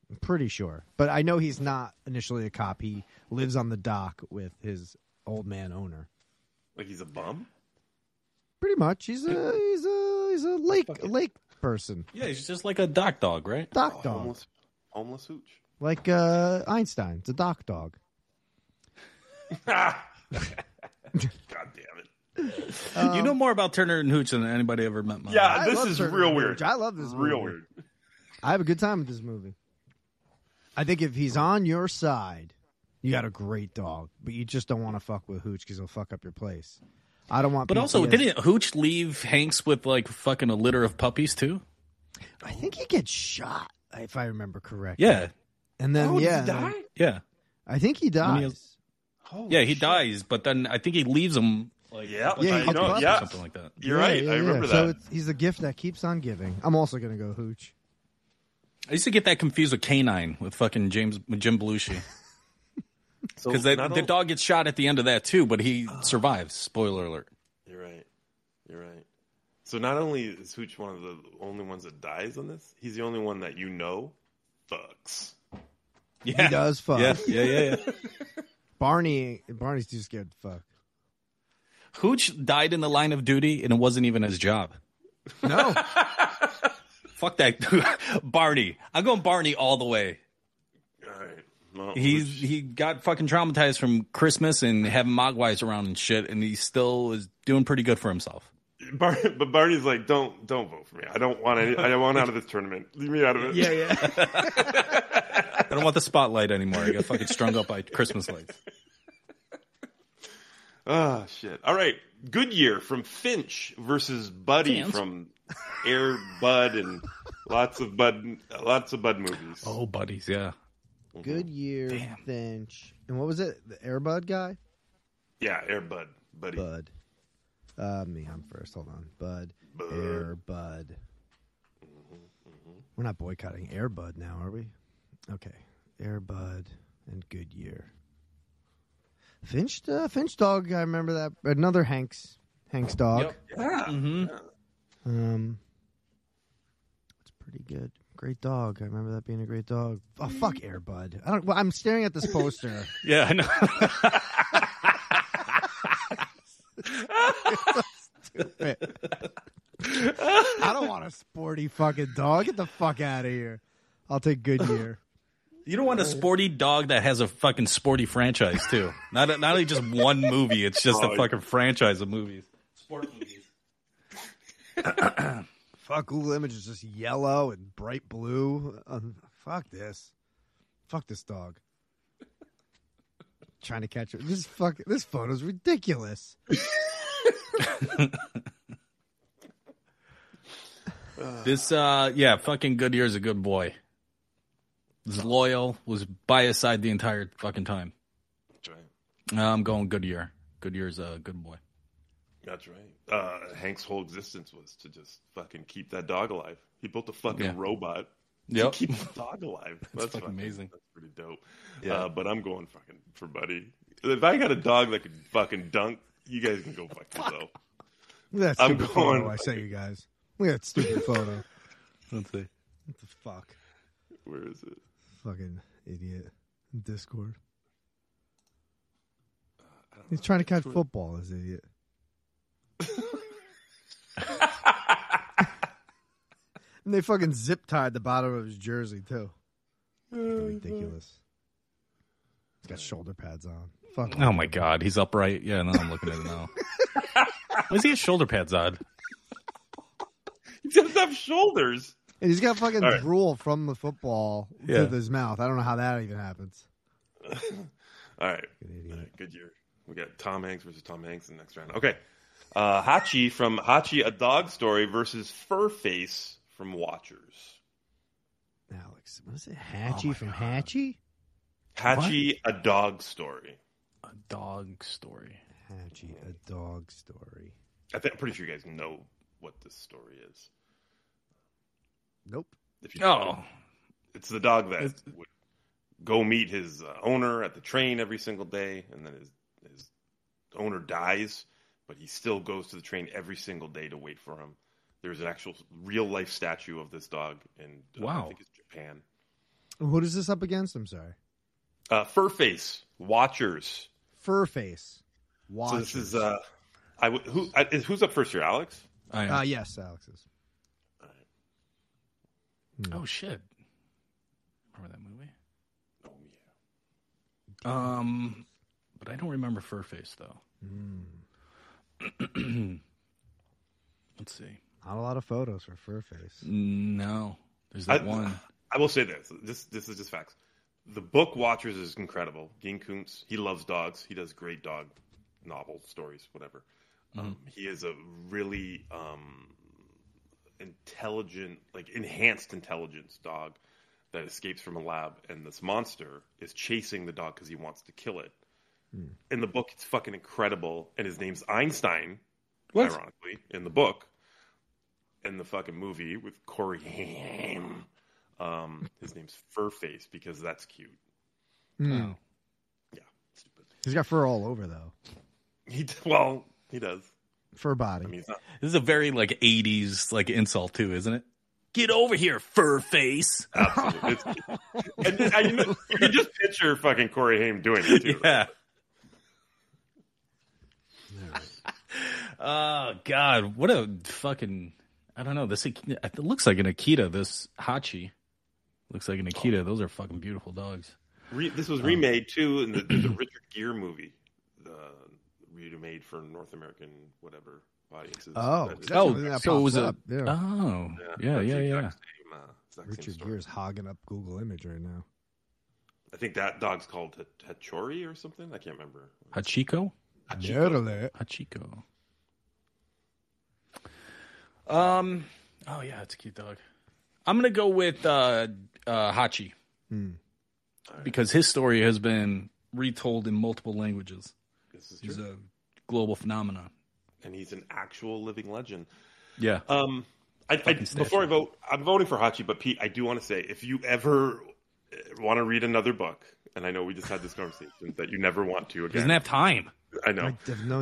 I'm pretty sure. But I know he's not initially a cop. He lives on the dock with his old man owner. Like he's a bum? Pretty much. He's a lake person. Yeah, he's just like a dock dog, right? Dock dog. Homeless Hooch. Like Einstein. It's a dock dog. God damn it. You know more about Turner and Hooch than anybody ever met. Yeah, this is real weird. I love this movie. Real weird. I have a good time with this movie. I think if he's on your side, you got a great dog. But you just don't want to fuck with Hooch because he'll fuck up your place. I don't want. But also, didn't Hooch leave Hanks with like fucking a litter of puppies too? I think he gets shot. If I remember correctly. Yeah. And then, did he die? I think he dies. He dies, but then I think he leaves him Like, yeah, something like that. You're right. Yeah, I remember that. So he's the gift that keeps on giving. I'm also gonna go Hooch. I used to get that confused with Canine with fucking Jim Belushi. Because the dog gets shot at the end of that too, but he survives. Spoiler alert. You're right. So not only is Hooch one of the only ones that dies on this, he's the only one that fucks. Yeah. He does fuck. Yeah. Barney's too scared to fuck. Hooch died in the line of duty, and it wasn't even his job. No. Fuck that dude. Barney. I'm going Barney all the way. All right. Well, he got fucking traumatized from Christmas and having Mogwais around and shit, and he still is doing pretty good for himself. But Barney's like, don't vote for me. I don't want out of this tournament. Leave me out of it. Yeah. I don't want the spotlight anymore. I got fucking strung up by Christmas lights. Oh, shit. All right. Goodyear from Finch versus Buddy from Air Bud and lots of Bud movies. Oh, Buddies, yeah. Goodyear, Finch. And what was it? The Air Bud guy? Yeah, Air Bud. Buddy. Bud. Me, I'm first. Hold on. Bud. Air Bud. Mm-hmm. We're not boycotting Air Bud now, are we? Okay. Air Bud and Goodyear. Finch dog, I remember that. Another Hank's dog. Yep. Yeah. Mm-hmm. It's pretty good. Great dog. I remember that being a great dog. Oh, fuck Air Bud. I'm staring at this poster. Yeah, I know. So stupid. I don't want a sporty fucking dog. Get the fuck out of here. I'll take Goodyear. You don't want a sporty dog that has a fucking sporty franchise, too. Not only just one movie, it's just a fucking franchise of movies. Sport movies. Fuck, Google Image is just yellow and bright blue. Fuck this. Fuck this dog. Trying to catch it. This photo's ridiculous. Fucking Goodyear's a good boy. Was loyal, was by his side the entire fucking time. That's right. I'm going Goodyear. Goodyear's a good boy. That's right. Hank's whole existence was to just fucking keep that dog alive. He built a fucking robot to keep the dog alive. That's fucking amazing. That's pretty dope. Yeah. But I'm going fucking for Buddy. If I got a dog that could fucking dunk, you guys can go fuck yourself. That's I'm going. Photo, I say you guys. Look at that stupid photo. Let's see. What the fuck? Where is it? Fucking idiot. Discord. He's trying to catch football, this idiot. And they fucking zip-tied the bottom of his jersey, too. Ridiculous. He's got shoulder pads on. Fuck. Oh, my God. He's upright. Yeah, no, I'm looking at it now. Why does he have shoulder pads on? He doesn't have shoulders. And he's got fucking drool from the football to his mouth. I don't know how that even happens. All right. Good year. We got Tom Hanks versus Tom Hanks in the next round. Okay. Hachi from Hachi, A Dog Story versus Furface from Watchers. Alex, what is it? Hachi from Hachi? Hachi, A Dog Story. A Dog Story. Hachi, A Dog Story. I'm pretty sure you guys know what this story is. Nope. It's the dog that would go meet his owner at the train every single day, and then his owner dies, but he still goes to the train every single day to wait for him. There's an actual real-life statue of this dog in, I think it's Japan. What is this up against? I'm sorry. Furface. Watchers. Furface. Watchers. So this is who's up first here, Alex? I am. Yes, Alex is. No. Oh shit! Remember that movie? Oh yeah. But I don't remember Furface though. Mm. Let's see. Not a lot of photos for Furface. No, there's that one. I will say this. This is just facts. The book Watchers is incredible. Gene Koontz. He loves dogs. He does great dog novel stories, whatever. He is a really intelligent, like enhanced intelligence dog that escapes from a lab, and this monster is chasing the dog because he wants to kill it. In the book, it's fucking incredible. And his name's Einstein, ironically, in the book. In the fucking movie with Corey Haim, his name's Furface because that's cute. No. Yeah, stupid. He's got fur all over, though. He does. Fur body. I mean, this is a very, like, 80s, like, insult, too, isn't it? Get over here, fur face. Absolutely. You can just picture fucking Corey Haim doing it, too. Yeah. Right? Oh, God. What a fucking... I don't know. This it looks like an Akita. This Hachi looks like an Akita. Those are fucking beautiful dogs. This was remade, too, in the Richard Gere movie. Remade for North American whatever audiences. So it was a... Yeah. Oh, yeah. Richard Gere's hogging up Google Image right now. I think that dog's called Hachori or something. I can't remember. Hachiko. Oh yeah, it's a cute dog. I'm gonna go with Hachi because his story has been retold in multiple languages. This is he's true. A global phenomenon, and he's an actual living legend. Yeah. Before I vote, I'm voting for Hachi. But Pete, I do want to say, if you ever want to read another book, and I know we just had this conversation that you never want to again, doesn't have time. I know. I have no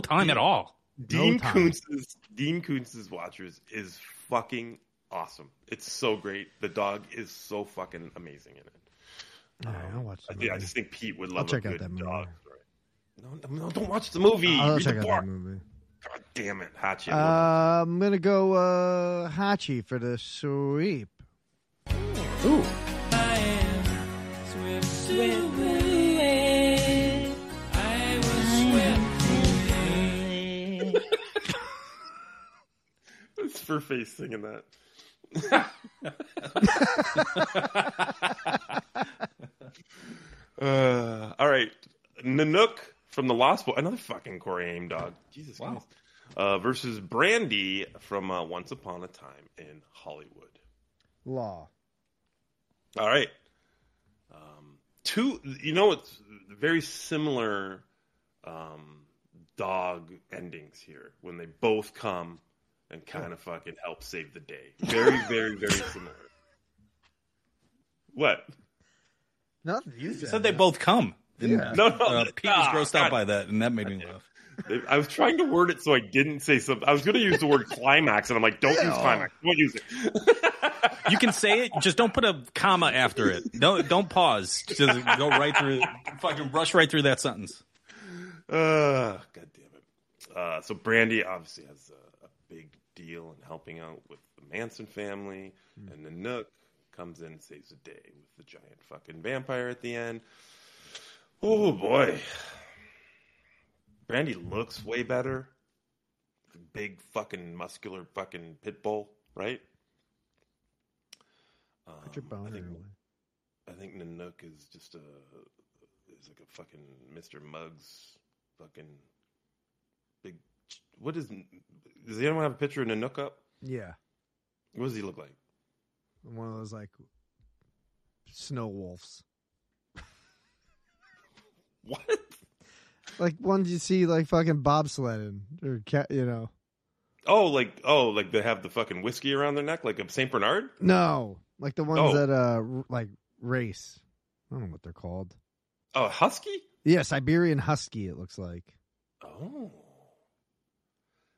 time. At all. Dean Koontz's Watchers is fucking awesome. It's so great. The dog is so fucking amazing in it. All right, I'll watch that. I just think Pete would love a good dog. No, don't watch the movie. I'll check out that movie. God damn it, Hachi. I'm going to go Hachi for the sweep. Ooh. I am sweep. Fur face singing that. All right, Nanook from the Lost Boys, another fucking Corey Haim dog. Jesus Christ. Versus Brandy from Once Upon a Time in Hollywood. Law. All right. Two. You know, it's very similar dog endings here when they both come. And kind of fucking help save the day. Very, very, very similar. What? Nothing. You said they both come. Yeah. No. Pete was grossed out by that, and that made me laugh. I was trying to word it so I didn't say something. I was going to use the word climax, and I'm like, don't use climax. Don't use it. You can say it, just don't put a comma after it. Don't pause. Just go right through. Fucking rush right through that sentence. God damn it. So Brandy obviously has... big deal and helping out with the Manson family, and the Nook comes in and saves the day with the giant fucking vampire at the end. Oh boy, Brandy looks way better. The big fucking muscular fucking pit bull, right? Put your boner away. I think Nanook is just is like a fucking Mr. Muggs fucking big. What is... Does anyone have a picture of Nanook up? Yeah. What does he look like? One of those, like, snow wolves. What? Like, ones you see, like, fucking bobsledding. Or, you know. Oh, like they have the fucking whiskey around their neck? Like a St. Bernard? No. Like the ones that, like, race. I don't know what they're called. Oh, husky? Yeah, Siberian husky, it looks like. Oh.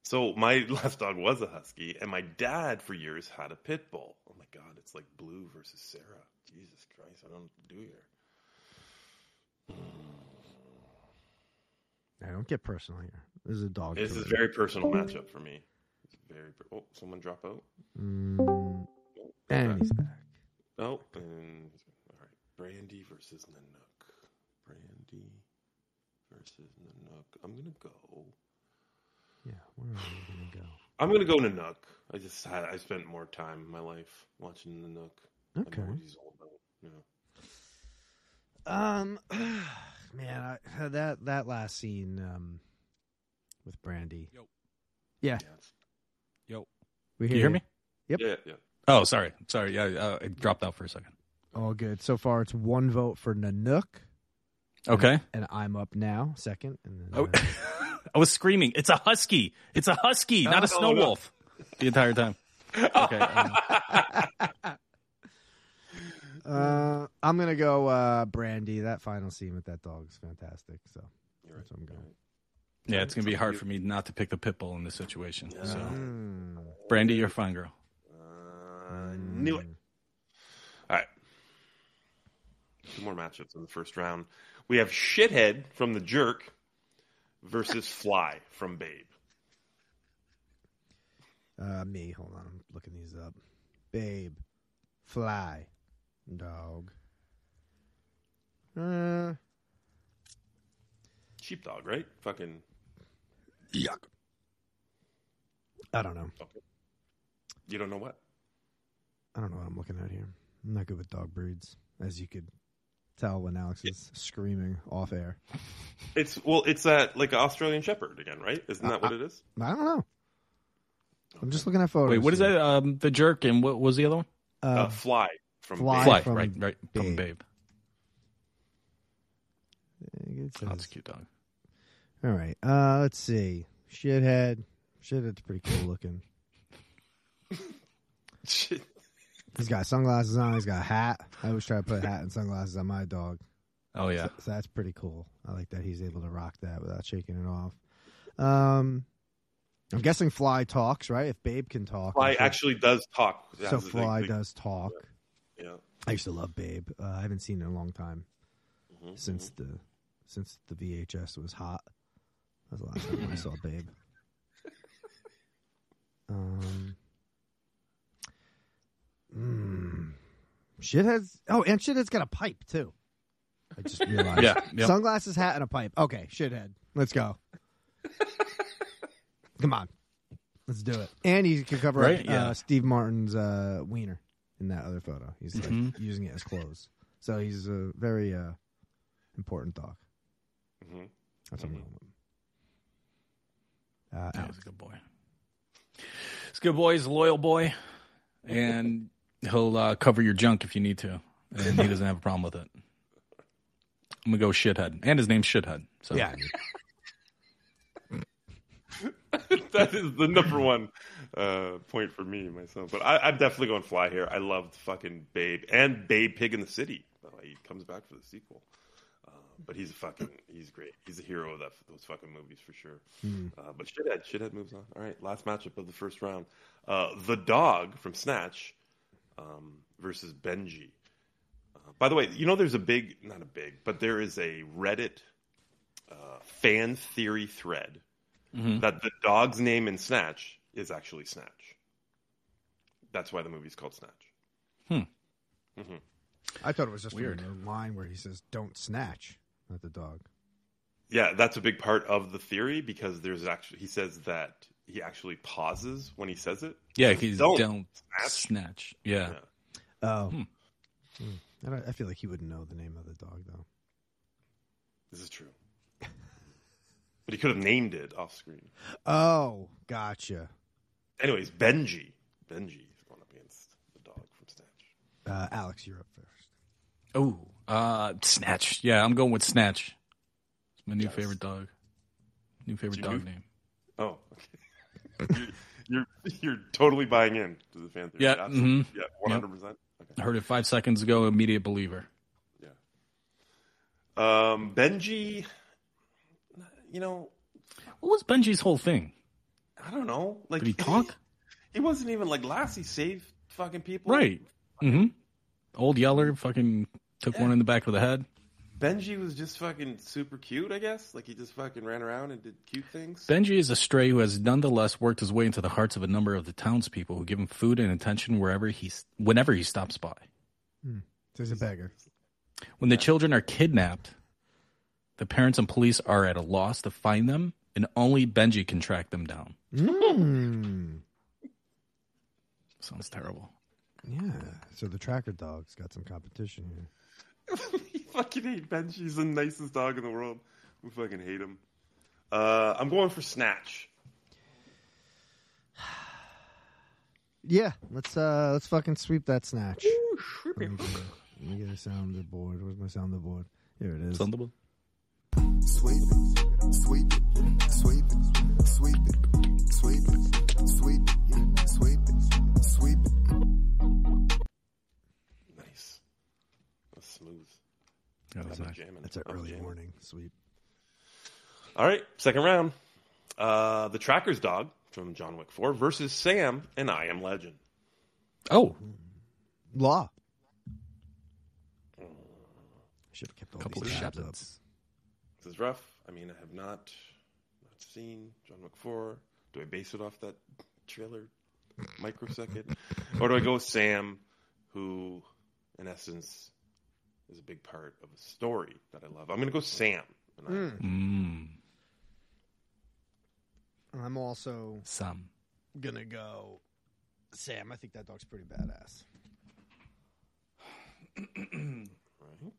So my last dog was a husky, and my dad for years had a pit bull. Oh my God, it's like Blue versus Sarah. Jesus Christ, I don't know what to do here. I don't get personal here. This is a dog. This is a very personal matchup for me. It's very. Someone drop out. And he's back. Oh, and all right. Brandy versus Nanook. Brandy versus Nanook. I'm gonna go. Yeah, where are we going to go? I'm going to go Nanook. I spent more time in my life watching Nanook. Okay. I know what he's all about. Yeah. Man, that last scene with Brandy. Yo. Yeah. Yo. We hear you. Hear me? Yep. Yeah. Oh, sorry. Yeah, it dropped out for a second. All good. So far, it's one vote for Nanook. Okay. And I'm up now, second. And then, I was screaming, it's a husky. It's a husky, not a snow wolf. The entire time. Okay. I'm going to go Brandy. That final scene with that dog is fantastic. So that's what I'm going. Yeah, it's going to be hard for me not to pick the pit bull in this situation. Yeah. So, Brandy, you're a fine girl. I knew it. All right. Two more matchups in the first round. We have Shithead from The Jerk versus Fly from Babe. Me. Hold on. I'm looking these up. Babe. Fly. Dog. Sheepdog, right? Fucking. Yuck. I don't know. Okay. You don't know what? I don't know what I'm looking at here. I'm not good with dog breeds, as you could tell when Alex is screaming off air. It's that like an Australian Shepherd again, right? Isn't that what it is? I don't know. I'm just looking at photos. Wait, what is that? The Jerk, and what was the other one? Fly from Babe. Fly, right? From Babe. Oh, that's a cute dog. All right, let's see. Shithead. Shithead's pretty cool looking. He's got sunglasses on. He's got a hat. I always try to put a hat and sunglasses on my dog. Oh yeah, so that's pretty cool. I like that he's able to rock that without shaking it off. I'm guessing Fly talks, right? If Babe can talk. Fly actually does talk. So Fly does talk. Yeah. I used to love Babe. I haven't seen it in a long time. Mm-hmm. Since the VHS was hot. That was the last time I saw Babe. Shithead's... Oh, and Shithead's got a pipe, too. I just realized. Yeah, yep. Sunglasses, hat, and a pipe. Okay, Shithead. Let's go. Come on. Let's do it. And he can cover up Steve Martin's wiener in that other photo. He's like using it as clothes. So he's a very important dog. Mm-hmm. That's what I'm going with. He's a good boy. He's a good boy. He's a loyal boy. And he'll cover your junk if you need to. And he doesn't have a problem with it. I'm going to go Shithead. And his name's Shithead. So. Yeah. That is the number one point for me, myself. But I'm definitely going Fly here. I loved fucking Babe and Babe Pig in the City. He comes back for the sequel. But he's great. He's a hero of those fucking movies for sure. Mm. But Shithead moves on. All right, last matchup of the first round. The Dog from Snatch versus Benji. By the way, you know there's there is a Reddit fan theory thread. Mm-hmm. That the dog's name in Snatch is actually Snatch. That's why the movie's called Snatch. Hmm. Mm-hmm. I thought it was just weird. The line where he says, "Don't snatch at the dog." Yeah, that's a big part of the theory because there's actually he says that he actually pauses when he says it. Yeah, he's don't snatch. Yeah. Oh. Hmm. I feel like he wouldn't know the name of the dog though. This is true. But he could have named it off screen. Oh, gotcha. Anyways, Benji is going up against the dog from Snatch. Alex, you're up first. Oh, Snatch. Yeah, I'm going with Snatch. It's my new favorite dog. New favorite dog name. Oh, okay. you're totally buying in to the fan theory. Yeah, absolutely. Yeah, 100%. Yep. Okay. I heard it 5 seconds ago. Immediate believer. Yeah. Benji. You know, what was Benji's whole thing? I don't know. Like, did he talk? He wasn't even like Lassie saved fucking people. Right. Mm-hmm. Old Yeller fucking took one in the back of the head. Benji was just fucking super cute, I guess. Like, he just fucking ran around and did cute things. Benji is a stray who has nonetheless worked his way into the hearts of a number of the townspeople who give him food and attention whenever he stops by. Hmm. There's a beggar. When the children are kidnapped... The parents and police are at a loss to find them, and only Benji can track them down. Mm. Sounds terrible. Yeah. So the tracker dog's got some competition here. You fucking hate Benji. He's the nicest dog in the world. We fucking hate him. I'm going for Snatch. Yeah. Let's fucking sweep that Snatch. Ooh, let me get a soundboard. Where's my soundboard? Here it is. Soundboard. Nice. That's smooth. That was nice. It's an early morning sweep. All right, second round. The Tracker's Dog from John Wick 4 versus Sam and I Am Legend. Oh. Law. Should have kept a couple of shots up. This is rough. I mean, I have not seen John Wick 4. Do I base it off that trailer microsecond? Or do I go with Sam, who, in essence, is a big part of a story that I love? I'm going to go Sam. I'm also gonna go Sam. I think that dog's pretty badass. Right.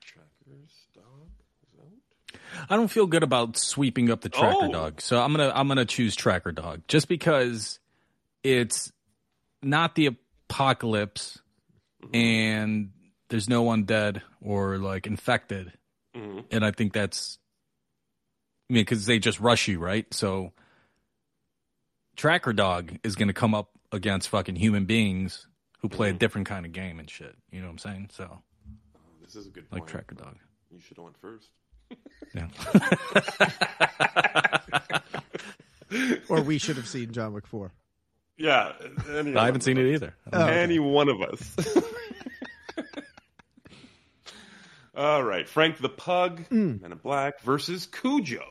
Tracker's dog is out. I don't feel good about sweeping up the Tracker Dog, so I'm gonna choose Tracker Dog just because it's not the apocalypse and there's no one dead or like infected, and I think that's. I mean, because they just rush you, right? So Tracker Dog is going to come up against fucking human beings who play a different kind of game and shit. You know what I'm saying? So this is a good point. Like Tracker Dog. You should have went first. Yeah. Or we should have seen John Wick 4. Yeah. I haven't seen it either. Any one of us. All right. Frank the Pug, Men in Black versus Cujo.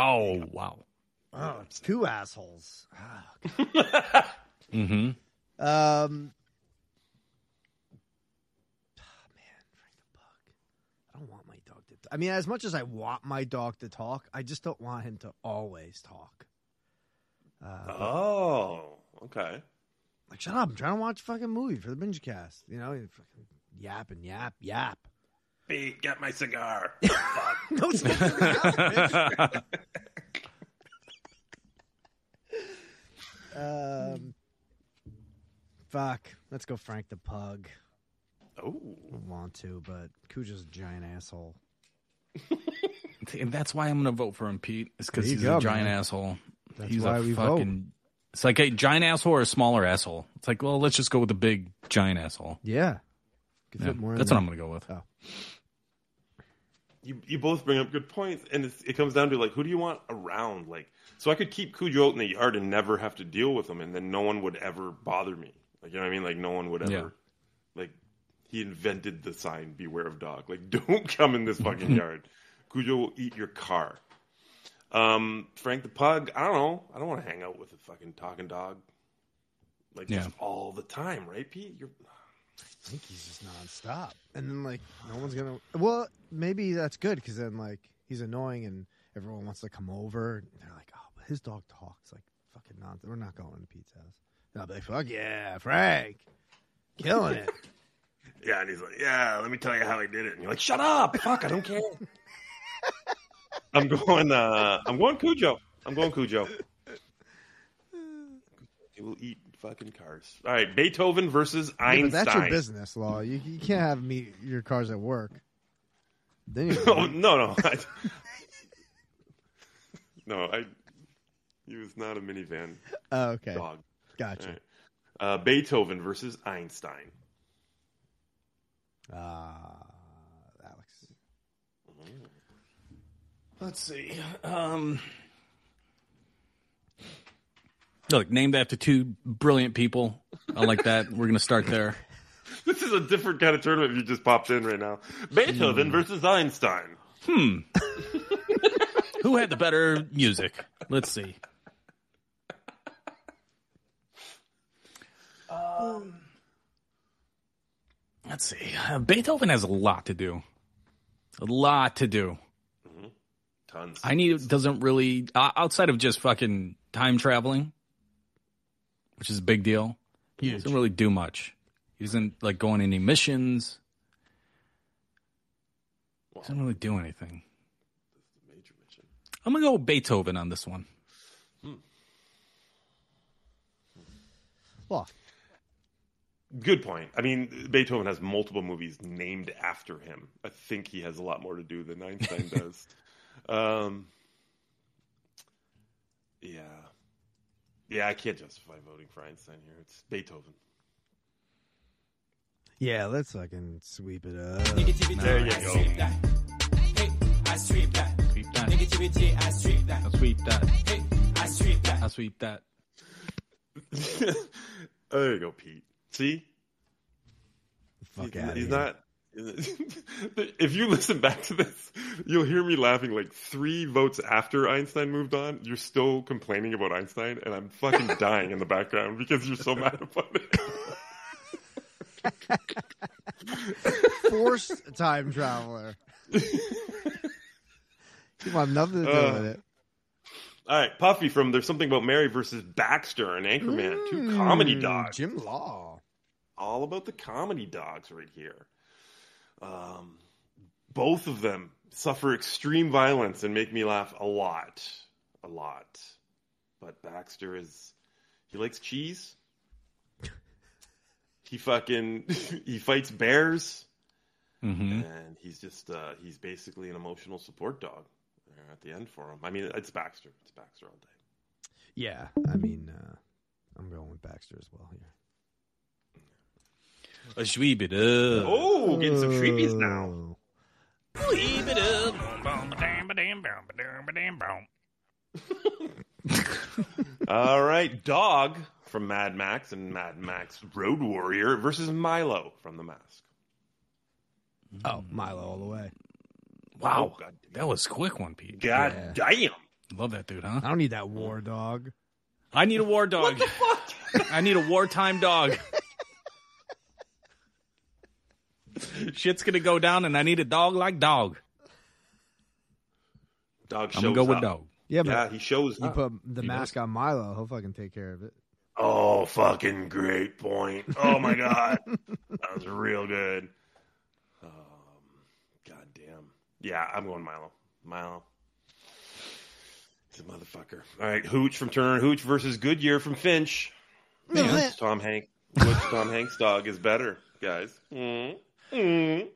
Oh, wow. Oh, it's two assholes. Oh, Frank the Pug. I don't want my dog to I mean, as much as I want my dog to talk, I just don't want him to always talk. Okay. Like, shut up. I'm trying to watch a fucking movie for the BingeCast. You know, fucking yap and yap. Get my cigar. No cigar. Let's go Frank the Pug. Oh. I don't want to, but Cujo's a giant asshole. And that's why I'm going to vote for him, Pete. It's because he's a giant asshole. That's he's why a we fucking... vote. It's like a giant asshole or a smaller asshole. It's like, well, let's just go with the big giant asshole. Yeah. That's what I'm going to go with. Oh. You both bring up good points, and it comes down to, like, who do you want around? Like, so I could keep Cujo out in the yard and never have to deal with him, and then no one would ever bother me. Like, you know what I mean? Like, no one would ever. Yeah. Like, he invented the sign, beware of dog. Like, don't come in this fucking yard. Cujo will eat your car. Frank the Pug, I don't know. I don't want to hang out with a fucking talking dog. Like, just all the time, right, Pete? I think he's just nonstop. And then, like, no one's going to... Well, maybe that's good, because then, like, he's annoying and everyone wants to come over. And they're like, oh, but his dog talks. Like, fucking nonsense. We're not going to Pete's house. And I'll be like, fuck yeah, Frank. Killing it. Yeah, and he's like, yeah, let me tell you how he did it. And you're like, shut up. Fuck, I don't care. I'm going Cujo. I'm going Cujo. He will eat fucking cars. All right, Beethoven versus Einstein. But that's your business, Law. You can't have me your cars at work. Then no. He was not a minivan. Oh, okay. Dog. Gotcha. Right. Beethoven versus Einstein. Alex. Let's see. Look, named after two brilliant people. I like that. We're going to start there. This is a different kind of tournament if you just popped in right now. Beethoven versus Einstein. Who had the better music? Let's see. Let's see. Beethoven has a lot to do. Tons. Doesn't really, outside of just fucking time traveling, which is a big deal. He doesn't really do much. He doesn't, like, go on any missions. Wow. Doesn't really do anything. This is a major mission. I'm going to go with Beethoven on this one. Well, Good point. I mean, Beethoven has multiple movies named after him. I think he has a lot more to do than Einstein does. Yeah, I can't justify voting for Einstein here. It's Beethoven. Yeah, let's fucking sweep it up. Negativity, there you go. Hey, I sweep that. Sweep that. Negativity, I sweep that. I sweep that. Hey, I sweep that. I sweep that. Oh, there you go, Pete. See? Fuck out of here. He's not... If you listen back to this, you'll hear me laughing like 3 votes after Einstein moved on. You're still complaining about Einstein, and I'm fucking dying in the background because you're so mad about it. Forced time traveler. You want nothing to do with it. All right, Puffy from There's Something About Mary versus Baxter and Anchorman, 2 comedy dogs. Jim Law. All about the comedy dogs right here. Both of them suffer extreme violence and make me laugh a lot. But Baxter he likes cheese. He fights bears. Mm-hmm. And he's just, he's basically an emotional support dog at the end for him. I mean, it's Baxter. It's Baxter all day. Yeah. I mean, I'm going with Baxter as well here. A sweep it up. Oh, getting some sweepies now. Sweep it up. All right, Dog from Mad Max and Mad Max Road Warrior versus Milo from The Mask. Oh, Milo all the way. Wow. Oh, that was a quick one, Pete. God damn. Love that dude, huh? I don't need that war dog. I need a war dog. What the fuck? I need a wartime dog. Shit's gonna go down, and I need a dog like Dog. Dog shows up. I'm gonna go with Dog. Yeah, but he shows up. You put the mask on Milo, he'll fucking take care of it. Oh, fucking great point. Oh my god, that was real good. Goddamn. Yeah, I'm going Milo. Milo. He's a motherfucker. All right, Hooch from Turner and Hooch versus Goodyear from Finch. Man, Tom Hanks. Which Tom Hanks' dog is better, guys? Alex.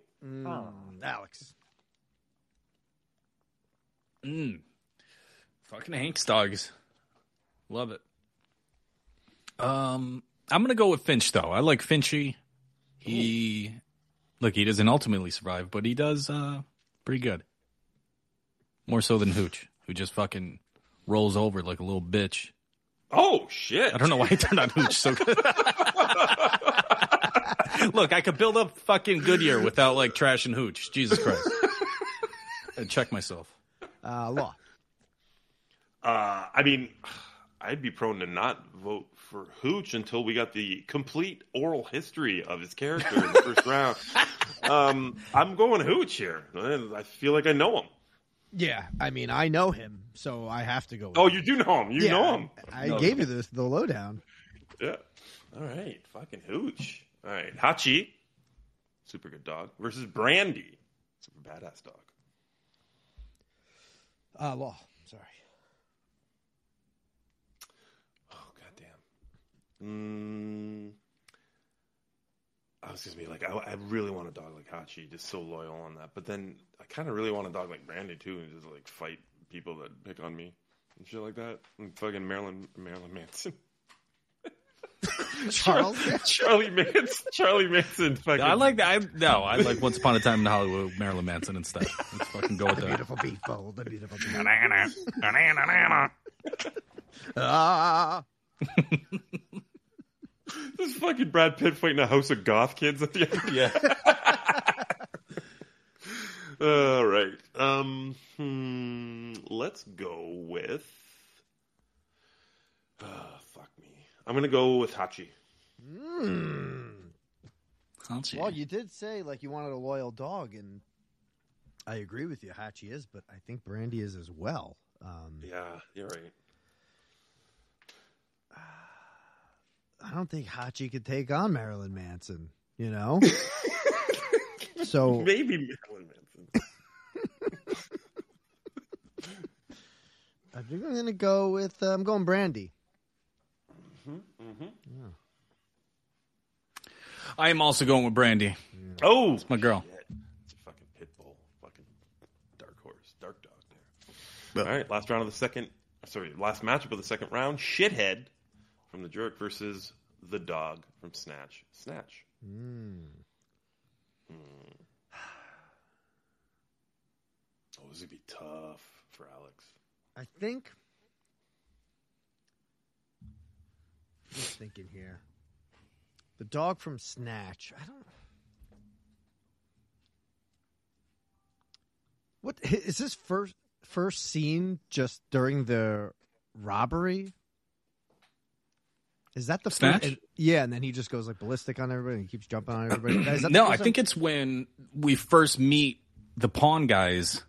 Fucking Hank's dogs. Love it. I'm gonna go with Finch though. I like Finchy. He doesn't ultimately survive, but he does pretty good. More so than Hooch, who just fucking rolls over like a little bitch. Oh shit. I don't know why he turned on Hooch so good. Look, I could build up fucking Goodyear without, like, trash and Hooch. Jesus Christ. I'd check myself. Law. I mean, I'd be prone to not vote for Hooch until we got the complete oral history of his character in the first round. I'm going Hooch here. I feel like I know him. Yeah, I mean, I know him, so I have to go with him. You do know him. You know him. I gave you the lowdown. Yeah. All right. Fucking Hooch. All right, Hachi, super good dog, versus Brandy, super badass dog. Law, sorry. Oh, goddamn. I was going to be like, I really want a dog like Hachi, just so loyal on that. But then I kind of really want a dog like Brandy, too, and just, like, fight people that pick on me and shit like that. And fucking Marilyn Manson. Charlie Manson. Fucking... I like that. I like Once Upon a Time in Hollywood, Marilyn Manson and stuff. Let's fucking go with that. The beautiful people. This is fucking Brad Pitt fighting a house of goth kids at the end. Yeah. All right. Let's go with. Fuck me. I'm going to go with Hachi. Hachi. Well, you did say, like, you wanted a loyal dog, and I agree with you. Hachi is, but I think Brandy is as well. Yeah, you're right. I don't think Hachi could take on Marilyn Manson, you know? So maybe Marilyn Manson. I think I'm going to go with, I'm going Brandy. Mm-hmm. Yeah. I am also going with Brandy. Oh, it's my girl. Shit. It's a fucking pit bull, fucking dark horse, dark dog there. All right, last round of the second. Sorry, last matchup of the second round. Shithead from The Jerk versus the dog from Snatch. Snatch. Oh, this would be tough for Alex. I think. I'm just thinking here. The dog from Snatch. I don't. What is this first scene just during the robbery? Is that the Snatch? First, yeah, and then he just goes like ballistic on everybody and he keeps jumping on everybody. Is that I think it's when we first meet the pawn guys,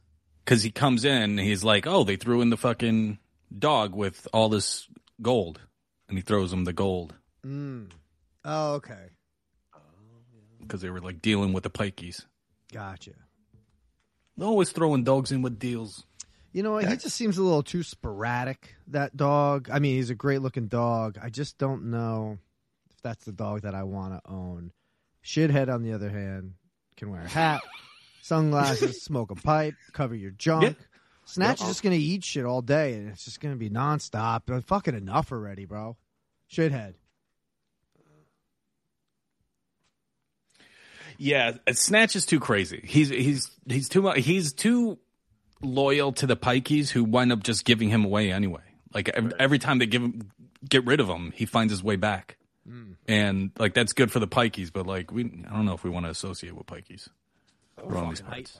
because he comes in and he's like, oh, they threw in the fucking dog with all this gold. And he throws them the gold. Oh, okay. Because they were like dealing with the pikeys. Gotcha. They're always throwing dogs in with deals. You know, he just seems a little too sporadic, that dog. I mean, he's a great-looking dog. I just don't know if that's the dog that I want to own. Shithead, on the other hand, can wear a hat, sunglasses, smoke a pipe, cover your junk. Yeah. Snatch is just going to eat shit all day, and it's just going to be nonstop. I'm fucking enough already, bro. Shithead. Yeah, Snatch is too crazy. He's too loyal to the pikeys, who wind up just giving him away anyway. Like every time they get rid of him, he finds his way back, and like that's good for the pikeys. But like I don't know if we want to associate with pikeys. We're on these parts.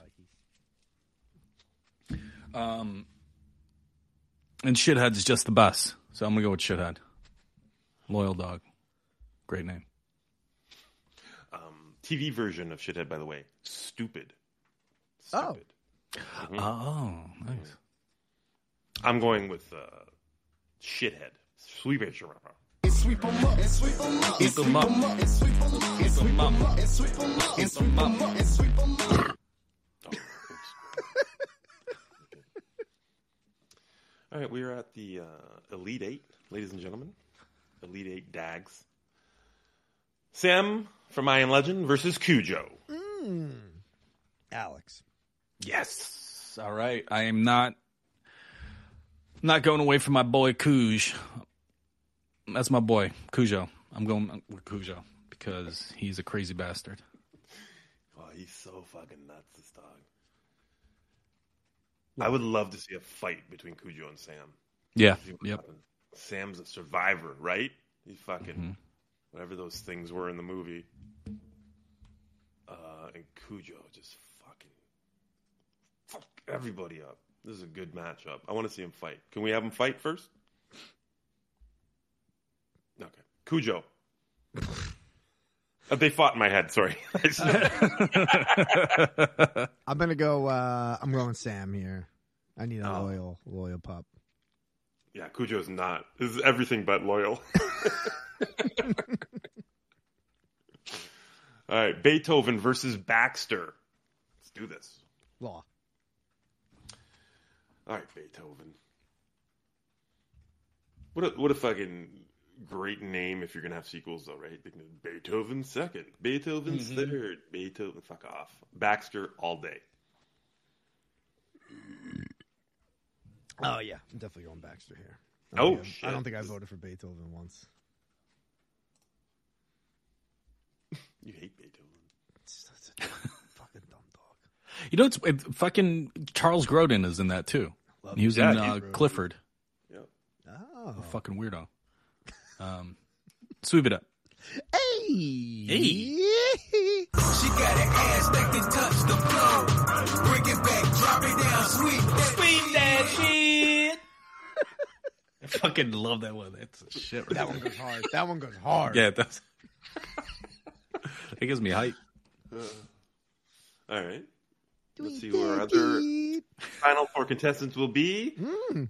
And Shithead's just the best, so I'm gonna go with Shithead. Loyal dog, great name. TV version of Shithead, by the way. Stupid. Oh, nice. I'm going with Shithead. Sweep it up. Sweep 'em up. Sweep 'em up. Sweep 'em up. Sweep 'em up. Sweep 'em up. Sweep 'em up. Sweep 'em up. Sweep 'em up. All right, we are at the Elite Eight, ladies and gentlemen. Elite Eight Dags. Sam from I Am Legend versus Cujo. Alex. Yes. All right. I am not going away from my boy Cujo. That's my boy, Cujo. I'm going with Cujo because he's a crazy bastard. Oh, he's so fucking nuts, this dog. I would love to see a fight between Cujo and Sam. Yeah. Yep. Sam's a survivor, right? He's fucking whatever those things were in the movie. And Cujo just fuck everybody up. This is a good matchup. I want to see him fight. Can we have him fight first? Okay. Cujo. They fought in my head. Sorry. I'm going to go. I'm going Sam here. I need a loyal pup. Yeah, Cujo's not. This is everything but loyal. All right. Beethoven versus Baxter. Let's do this. Law. All right, Beethoven. What a fucking great name if you're going to have sequels, though, right? Beethoven second, Beethoven third, Beethoven, fuck off. Baxter all day. Oh, yeah. I'm definitely going Baxter here. I don't think I voted for Beethoven once. You hate Beethoven. It's such a fucking dumb. You know, it's fucking Charles Grodin is in that too. He was in Clifford. Yep. Oh, a fucking weirdo. Sweep it up. Hey. She got an ass that can touch the floor. Bring it back, drop it down, sweep that shit. I fucking love that one. That's a shit. Right? That one goes hard. That one goes hard. Yeah, it does. It gives me hype. All right. Let's see who our other final four contestants will be.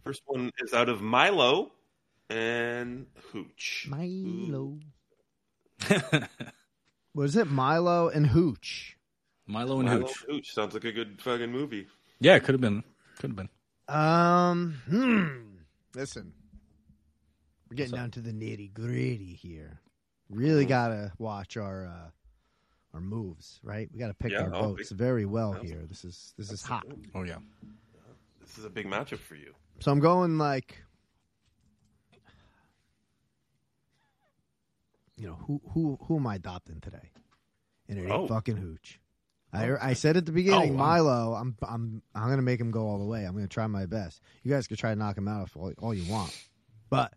First one is out of Milo and Hooch. Milo. What is it? Milo and Hooch. Milo and Hooch. Sounds like a good fucking movie. Yeah, it could have been. Listen, we're getting down to the nitty gritty here. Really gotta watch our moves, right? We gotta pick our votes very well here. This is hot. Oh yeah, this is a big matchup for you. So I'm going like, you know, who am I adopting today? And it ain't fucking Hooch. I said at the beginning, Milo. I'm gonna make him go all the way. I'm gonna try my best. You guys can try to knock him out if all you want, but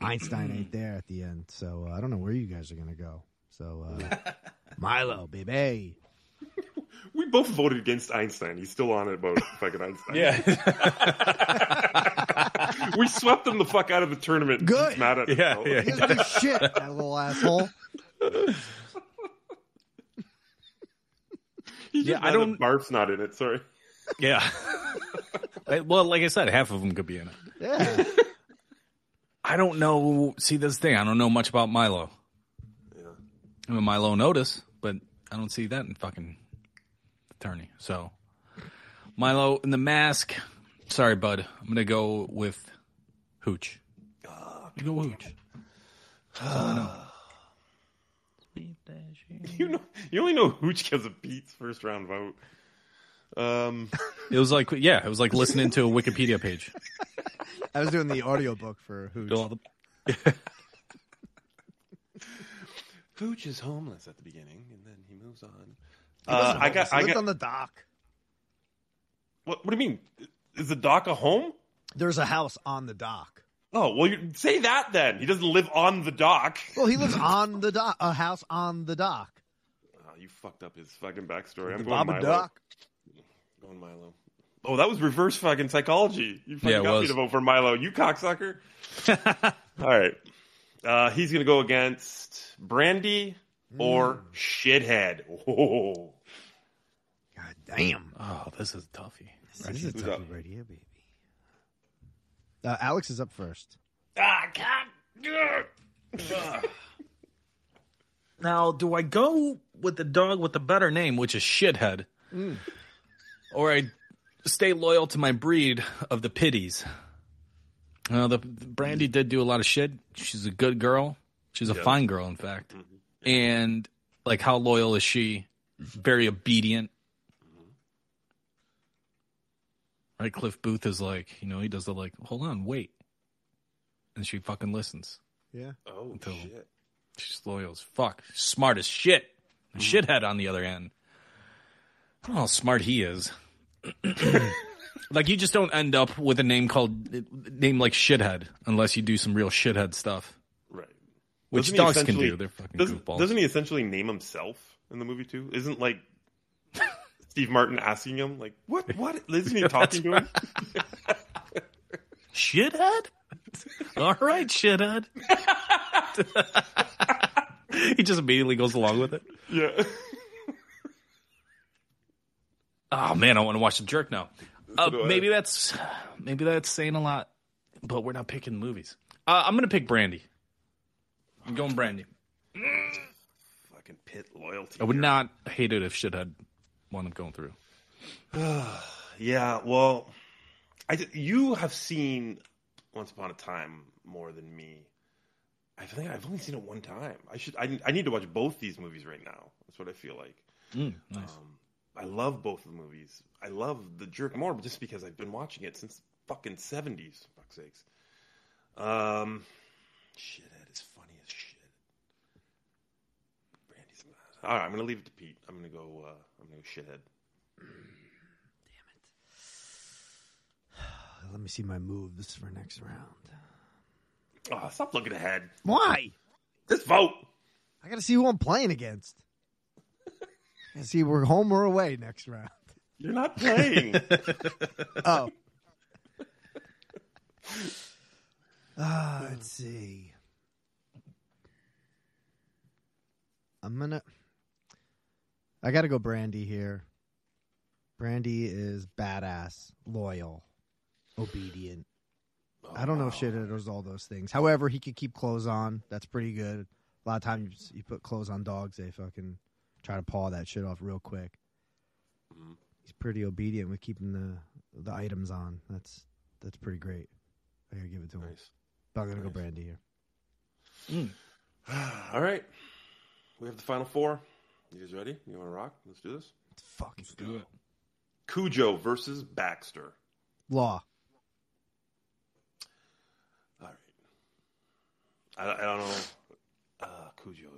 Einstein ain't there at the end. So I don't know where you guys are gonna go. So Milo, baby. We both voted against Einstein. He's still on it about fucking Einstein. Yeah. We swept him the fuck out of the tournament. Good. Mad at him. Yeah. He doesn't do shit, that little asshole. I don't. Barf's not in it. Sorry. Yeah. Well, like I said, half of them could be in it. Yeah. I don't know. See, this thing. I don't know much about Milo. Yeah. I mean, Milo notice, but I don't see that in fucking attorney. So, Milo in the mask. Sorry, bud. I'm gonna go with Hooch. You go Hooch. You only know Hooch because of Pete's first round vote. It was like listening to a Wikipedia page. I was doing the audiobook for Hooch. Hooch is homeless at the beginning, and then he moves on. He lived on the dock. What do you mean? Is the dock a home? There's a house on the dock. Oh, well, you say that then. He doesn't live on the dock. Well, he lives on the dock, a house on the dock. Oh, you fucked up his fucking backstory. I'm going Milo. Dock. Going Milo. Oh, that was reverse fucking psychology. You fucking got me to vote for Milo, you cocksucker. All right. He's going to go against Brandy or Shithead. Oh. God damn. Oh, this is toughie. This is a toughie right here, baby. Alex is up first. Ah, God. Now, do I go with the dog with the better name, which is Shithead, or I stay loyal to my breed of the pitties? The Brandy did do a lot of shit. She's a good girl. She's a fine girl, in fact. Mm-hmm. And, like, how loyal is she? Very obedient. Right? Cliff Booth is like, you know, he does the, like, hold on, wait. And she fucking listens. Yeah. Oh, shit. She's loyal as fuck. Smart as shit. And Shithead, on the other end, I don't know how smart he is. Like, you just don't end up with a name like Shithead unless you do some real shithead stuff. Right. Which dogs can do. They're fucking goofballs. Doesn't he essentially name himself in the movie, too? Isn't, like, Steve Martin asking him, like, what? Isn't he talking to him? Shithead? All right, Shithead. He just immediately goes along with it. Yeah. Oh, man, I want to watch The Jerk now. Maybe that's saying a lot, but we're not picking movies. I'm going to pick Brandy. I'm going Brandy. Fucking pit loyalty. I would not hate it if shit had one I'm going through. Yeah, well, you have seen Once Upon a Time more than me. I think I've only seen it one time. I need to watch both these movies right now. That's what I feel like. Nice. I love both of the movies. I love The Jerk more, just because I've been watching it since fucking 70s. Fuck's sakes. Shit, that is funny as shit. Brandy's mad. All right, I'm gonna leave it to Pete. I'm gonna go Shithead. Damn it. Let me see my moves for next round. Oh, stop looking ahead. Why? Just vote. I gotta see who I'm playing against. And see, we're home or away next round. You're not playing. Oh. Let's see. I got to go Brandy here. Brandy is badass, loyal, obedient. Oh, I don't know if Shithead does all those things. However, he could keep clothes on. That's pretty good. A lot of times you put clothes on dogs, they fucking try to paw that shit off real quick. Mm-hmm. He's pretty obedient with keeping the items on. That's pretty great. I gotta give it to him. But I'm gonna go Brandy here. Mm. All right. We have the final four. You guys ready? You want to rock? Let's do this. Let's do it. Cujo versus Baxter. Law. All right. I don't know. Cujo,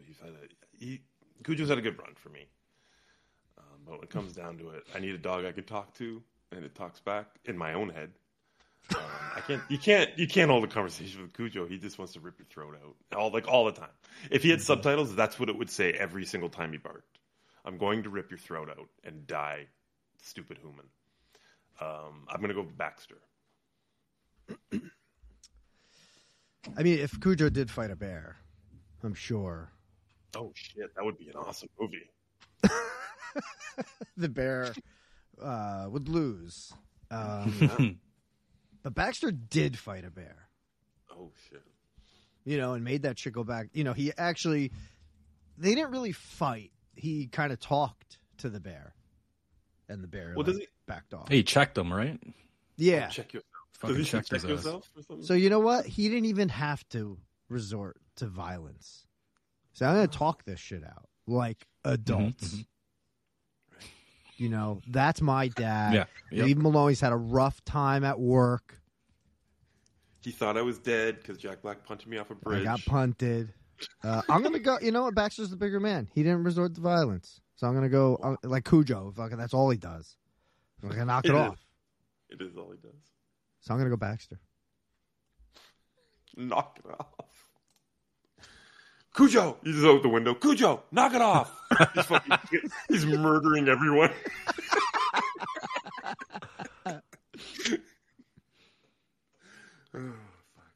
Cujo's had a good run for me. But when it comes down to it, I need a dog I could talk to, and it talks back in my own head. You can't hold a conversation with Cujo. He just wants to rip your throat out all the time. If he had subtitles, that's what it would say every single time he barked. I'm going to rip your throat out and die, stupid human. I'm going to go with Baxter. I mean, if Cujo did fight a bear, I'm sure. Oh shit, that would be an awesome movie. The bear would lose. But Baxter did fight a bear. Oh, shit. You know, and made that shit go back. You know, he actually... They didn't really fight. He kind of talked to the bear. And the bear backed off. He checked him, right? Yeah. Check yourself. Fucking check yourself or something? So you know what? He didn't even have to resort to violence. So I'm going to talk this shit out. Like adults. Mm-hmm. You know, that's my dad. Yeah, yep. Leave him alone. He's had a rough time at work. He thought I was dead because Jack Black punted me off a bridge. I got punted. I'm going to go. You know what? Baxter's the bigger man. He didn't resort to violence. So I'm going to go like Cujo. Fucking, that's all he does. I'm going to knock it off. It is all he does. So I'm going to go Baxter. Knock it off. Cujo! He's out the window. Cujo! Knock it off! He's murdering everyone. Oh, fuck.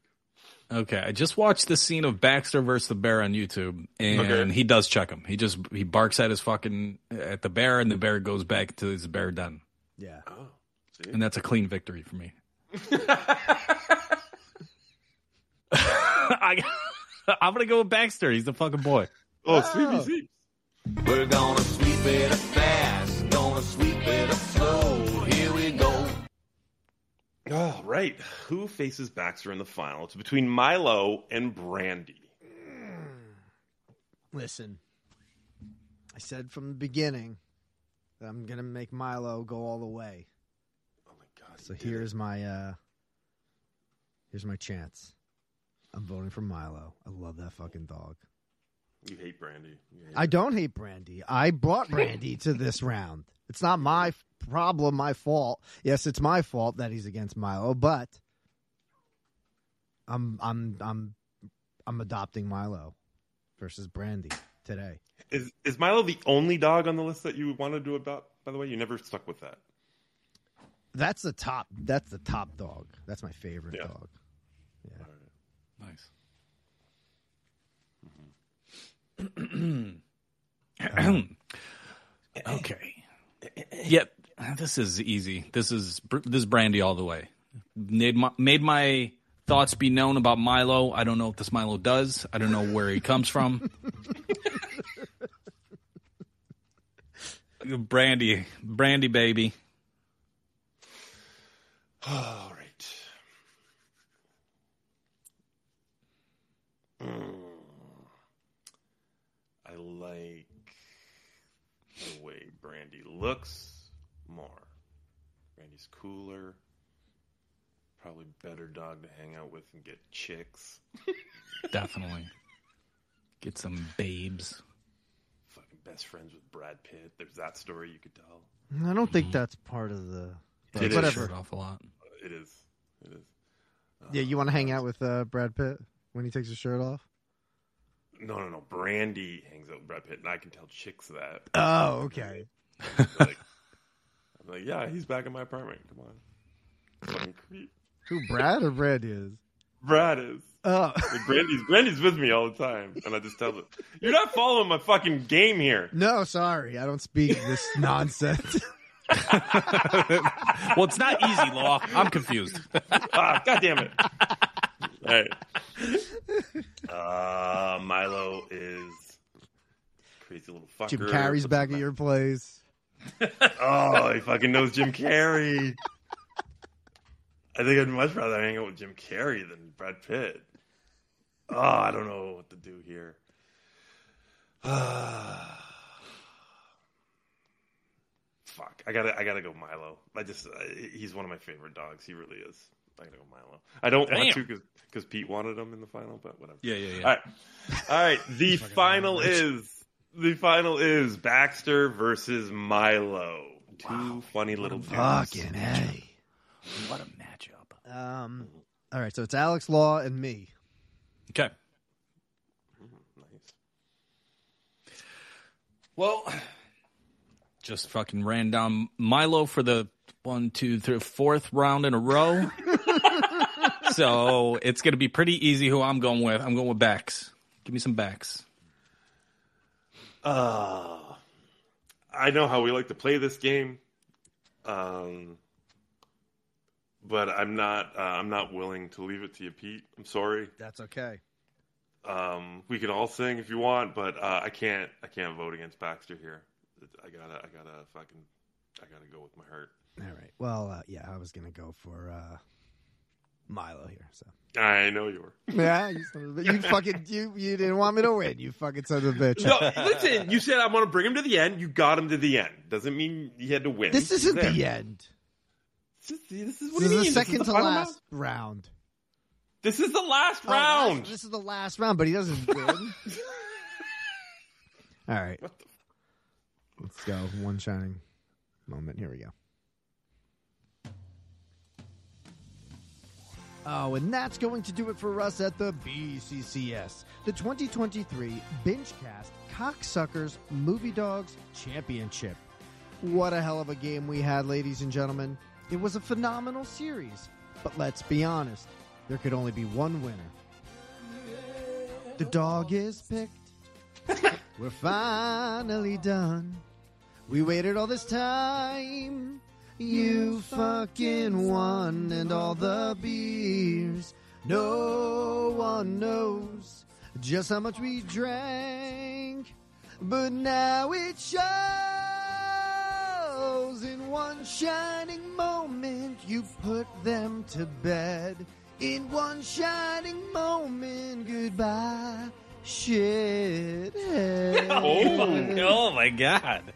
Okay, I just watched the scene of Baxter versus the bear on YouTube, and he does check him. He barks at his at the bear, and the bear goes back to his bear den. Yeah. Oh, see? And that's a clean victory for me. I'm going to go with Baxter. He's the fucking boy. Oh, sleepy sleep. We're going to sweep it up fast. Going to sweep it up slow. Here we go. All right. Who faces Baxter in the final? It's between Milo and Brandy. Listen, I said from the beginning that I'm going to make Milo go all the way. Oh, my God. So here's my chance. I'm voting for Milo. I love that fucking dog. You hate Brandy. I don't hate Brandy. I brought Brandy to this round. It's not my problem, my fault. Yes, it's my fault that he's against Milo, but I'm adopting Milo versus Brandy today. Is Milo the only dog on the list that you wanted to adopt? By the way, you never stuck with that. That's the top dog. That's my favorite dog. Yeah. All right. Nice. Okay. Yep. This is easy. This is Brandy all the way. Made my thoughts be known about Milo. I don't know what this Milo does. I don't know where he comes from. Brandy, baby. All right. I like the way Brandy looks more. Brandy's cooler. Probably better dog to hang out with and get chicks. Definitely. Get some babes. Fucking best friends with Brad Pitt. There's that story you could tell. I don't think that's part of the... It whatever. Off a lot. It is. Yeah, you want to hang out with Brad Pitt? When he takes his shirt off? No. Brandy hangs out with Brad Pitt, and I can tell chicks that. Oh, okay. I'm like, yeah, he's back in my apartment. Come on. Fucking creep. Who, Brad or Brandy is? Brad is. Oh. Like Brandy's with me all the time, and I just tell them, you're not following my fucking game here. No, sorry. I don't speak this nonsense. Well, it's not easy, Law. I'm confused. God damn it. All right. Milo is crazy little fucker. Jim Carrey's back at your place. Oh, he fucking knows Jim Carrey. I think I'd much rather hang out with Jim Carrey than Brad Pitt. I don't know what to do here. Fuck. I gotta go Milo. He's one of my favorite dogs. He really is. I gotta go Milo. I don't want to because Pete wanted him in the final, but whatever. Yeah. All right. The final is Baxter versus Milo. Two funny little dudes. Fucking A. What a matchup. All right. So it's Alex Law and me. Okay. Nice. Well, just fucking ran down Milo for the 4th round in a row. So it's going to be pretty easy who I'm going with. I'm going with Bax. Give me some Bax. I know how we like to play this game. But I'm not willing to leave it to you, Pete. I'm sorry. That's okay. We can all sing if you want, but I can't vote against Baxter here. I gotta go with my heart. All right. Well, I was gonna go for Milo here. So I know you were. Yeah, you son of a bitch. You didn't want me to win. You fucking son of a bitch. No, listen. You said I want to bring him to the end. You got him to the end. Doesn't mean he had to win. This isn't the end. This is the second to last round. This is the last round. This is the last round, but he doesn't win. All right. Let's go. One shining moment. Here we go. Oh, and that's going to do it for us at the BCCS, the 2023 BingeCast Cocksuckers Movie Dogs Championship. What a hell of a game we had, ladies and gentlemen. It was a phenomenal series, but let's be honest, there could only be one winner. The dog is picked. We're finally done. We waited all this time. You fucking won, and all the beers. No one knows just how much we drank, but now it shows. In one shining moment, you put them to bed. In one shining moment, goodbye, shithead. Oh my God.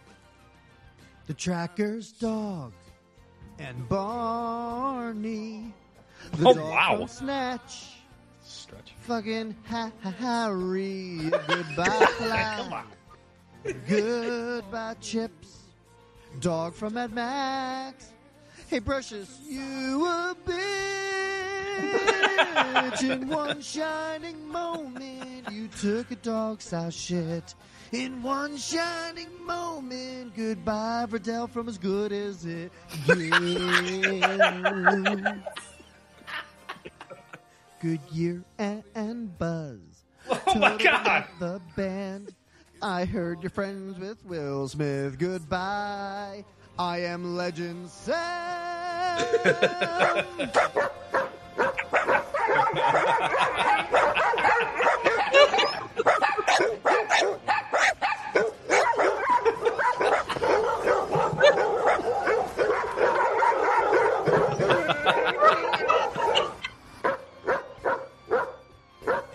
The tracker's dog. And Barney, the dog from Snatch, fucking Harry, goodbye Fly, goodbye Chips, dog from Mad Max, hey Precious, you a bitch, in one shining moment you took a dog-sized shit, in one shining moment, goodbye, Verdell from As Good As It Gets. Goodyear and Buzz. Oh my God! The band. I heard you're friends with Will Smith. Goodbye. I Am Legend. Sam.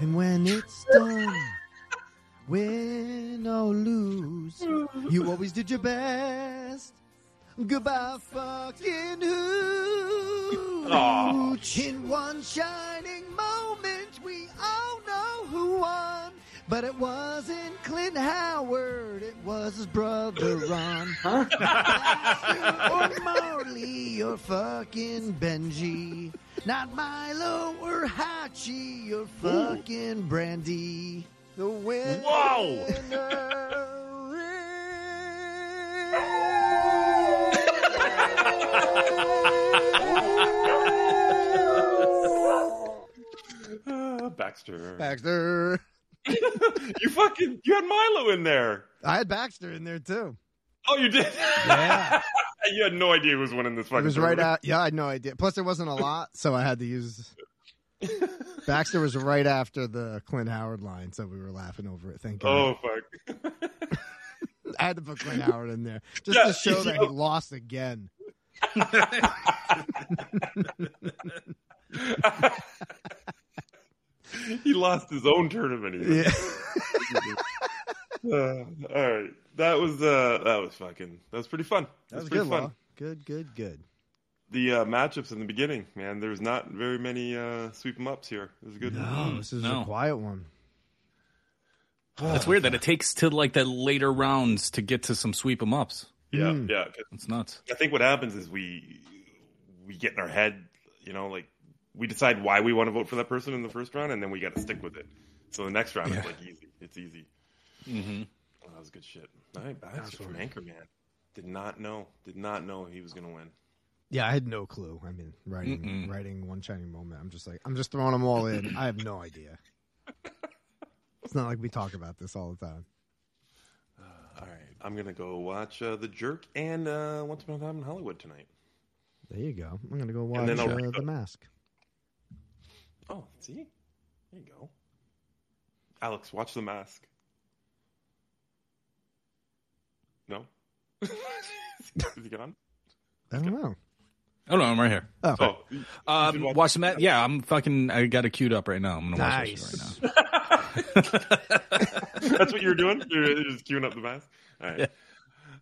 And when it's done, win or lose, you always did your best. Goodbye, fucking Hooch. In one shining moment, we all know who won. But it wasn't Clint Howard, it was his brother Ron. Or Marley or fucking Benji. Not Milo or Hachi or fucking Brandy. The winner. Whoa! Baxter. You had Milo in there. I had Baxter in there too. Oh, you did? Yeah. You had no idea who was winning this fucking. It was tournament. Right out. Yeah, I had no idea. Plus, there wasn't a lot, so I had to use. Baxter was right after the Clint Howard line, so we were laughing over it. Thank you. Oh, fuck. I had to put Clint Howard in there just to show that he lost again. He lost his own tournament. Yeah. All right. That was pretty fun. That was pretty fun. Law. Good. The matchups in the beginning, man. There's not very many sweep 'em ups here. It was a good one. This is a quiet one. It's weird that it takes till like the later rounds to get to some sweep 'em ups. Yeah. It's nuts. I think what happens is we get in our head, you know, like we decide why we want to vote for that person in the first round, and then we got to stick with it. So the next round is like easy. It's easy. Mm-hmm. Oh, that was good shit. All right, that's from Anchorman. Did not know he was gonna win. Yeah, I had no clue. I mean, writing One Shining Moment. I'm just throwing them all in. I have no idea. It's not like we talk about this all the time. All right, I'm gonna go watch The Jerk and Once Upon a Time in Hollywood tonight. There you go. I'm gonna go watch The Mask. Oh, see, there you go. Alex, watch The Mask. No. Is he gone? I don't know. Oh no, I'm right here. Oh, okay. Watch the match. Yeah, I got it queued up right now. I'm gonna watch this right now. That's what you were doing? You're just queuing up the mask? All right. Yeah.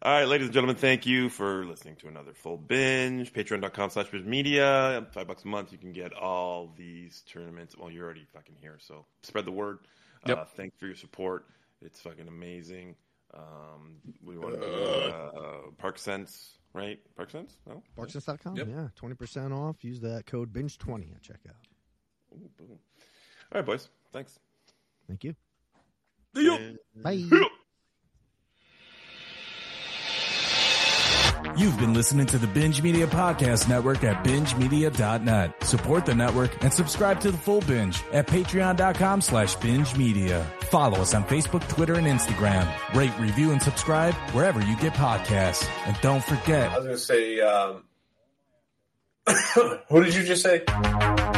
All right, ladies and gentlemen, thank you for listening to another full binge. Patreon.com/BingeMedia. $5 a month. You can get all these tournaments. Well, you're already fucking here, so spread the word. Yep. Thanks for your support. It's fucking amazing. We want to do ParkScents, right? ParkScents? No? ParkScents.com, yeah. 20% off. Use that code BINGE20 at checkout. Ooh, boom. All right, boys. Thanks. Thank you. Bye. You've been listening to the Binge Media Podcast Network at BingeMedia.net. Support the network and subscribe to The Full Binge at Patreon.com/BingeMedia. Follow us on Facebook, Twitter, and Instagram. Rate, review, and subscribe wherever you get podcasts. And don't forget... I was going to say... Who did you just say?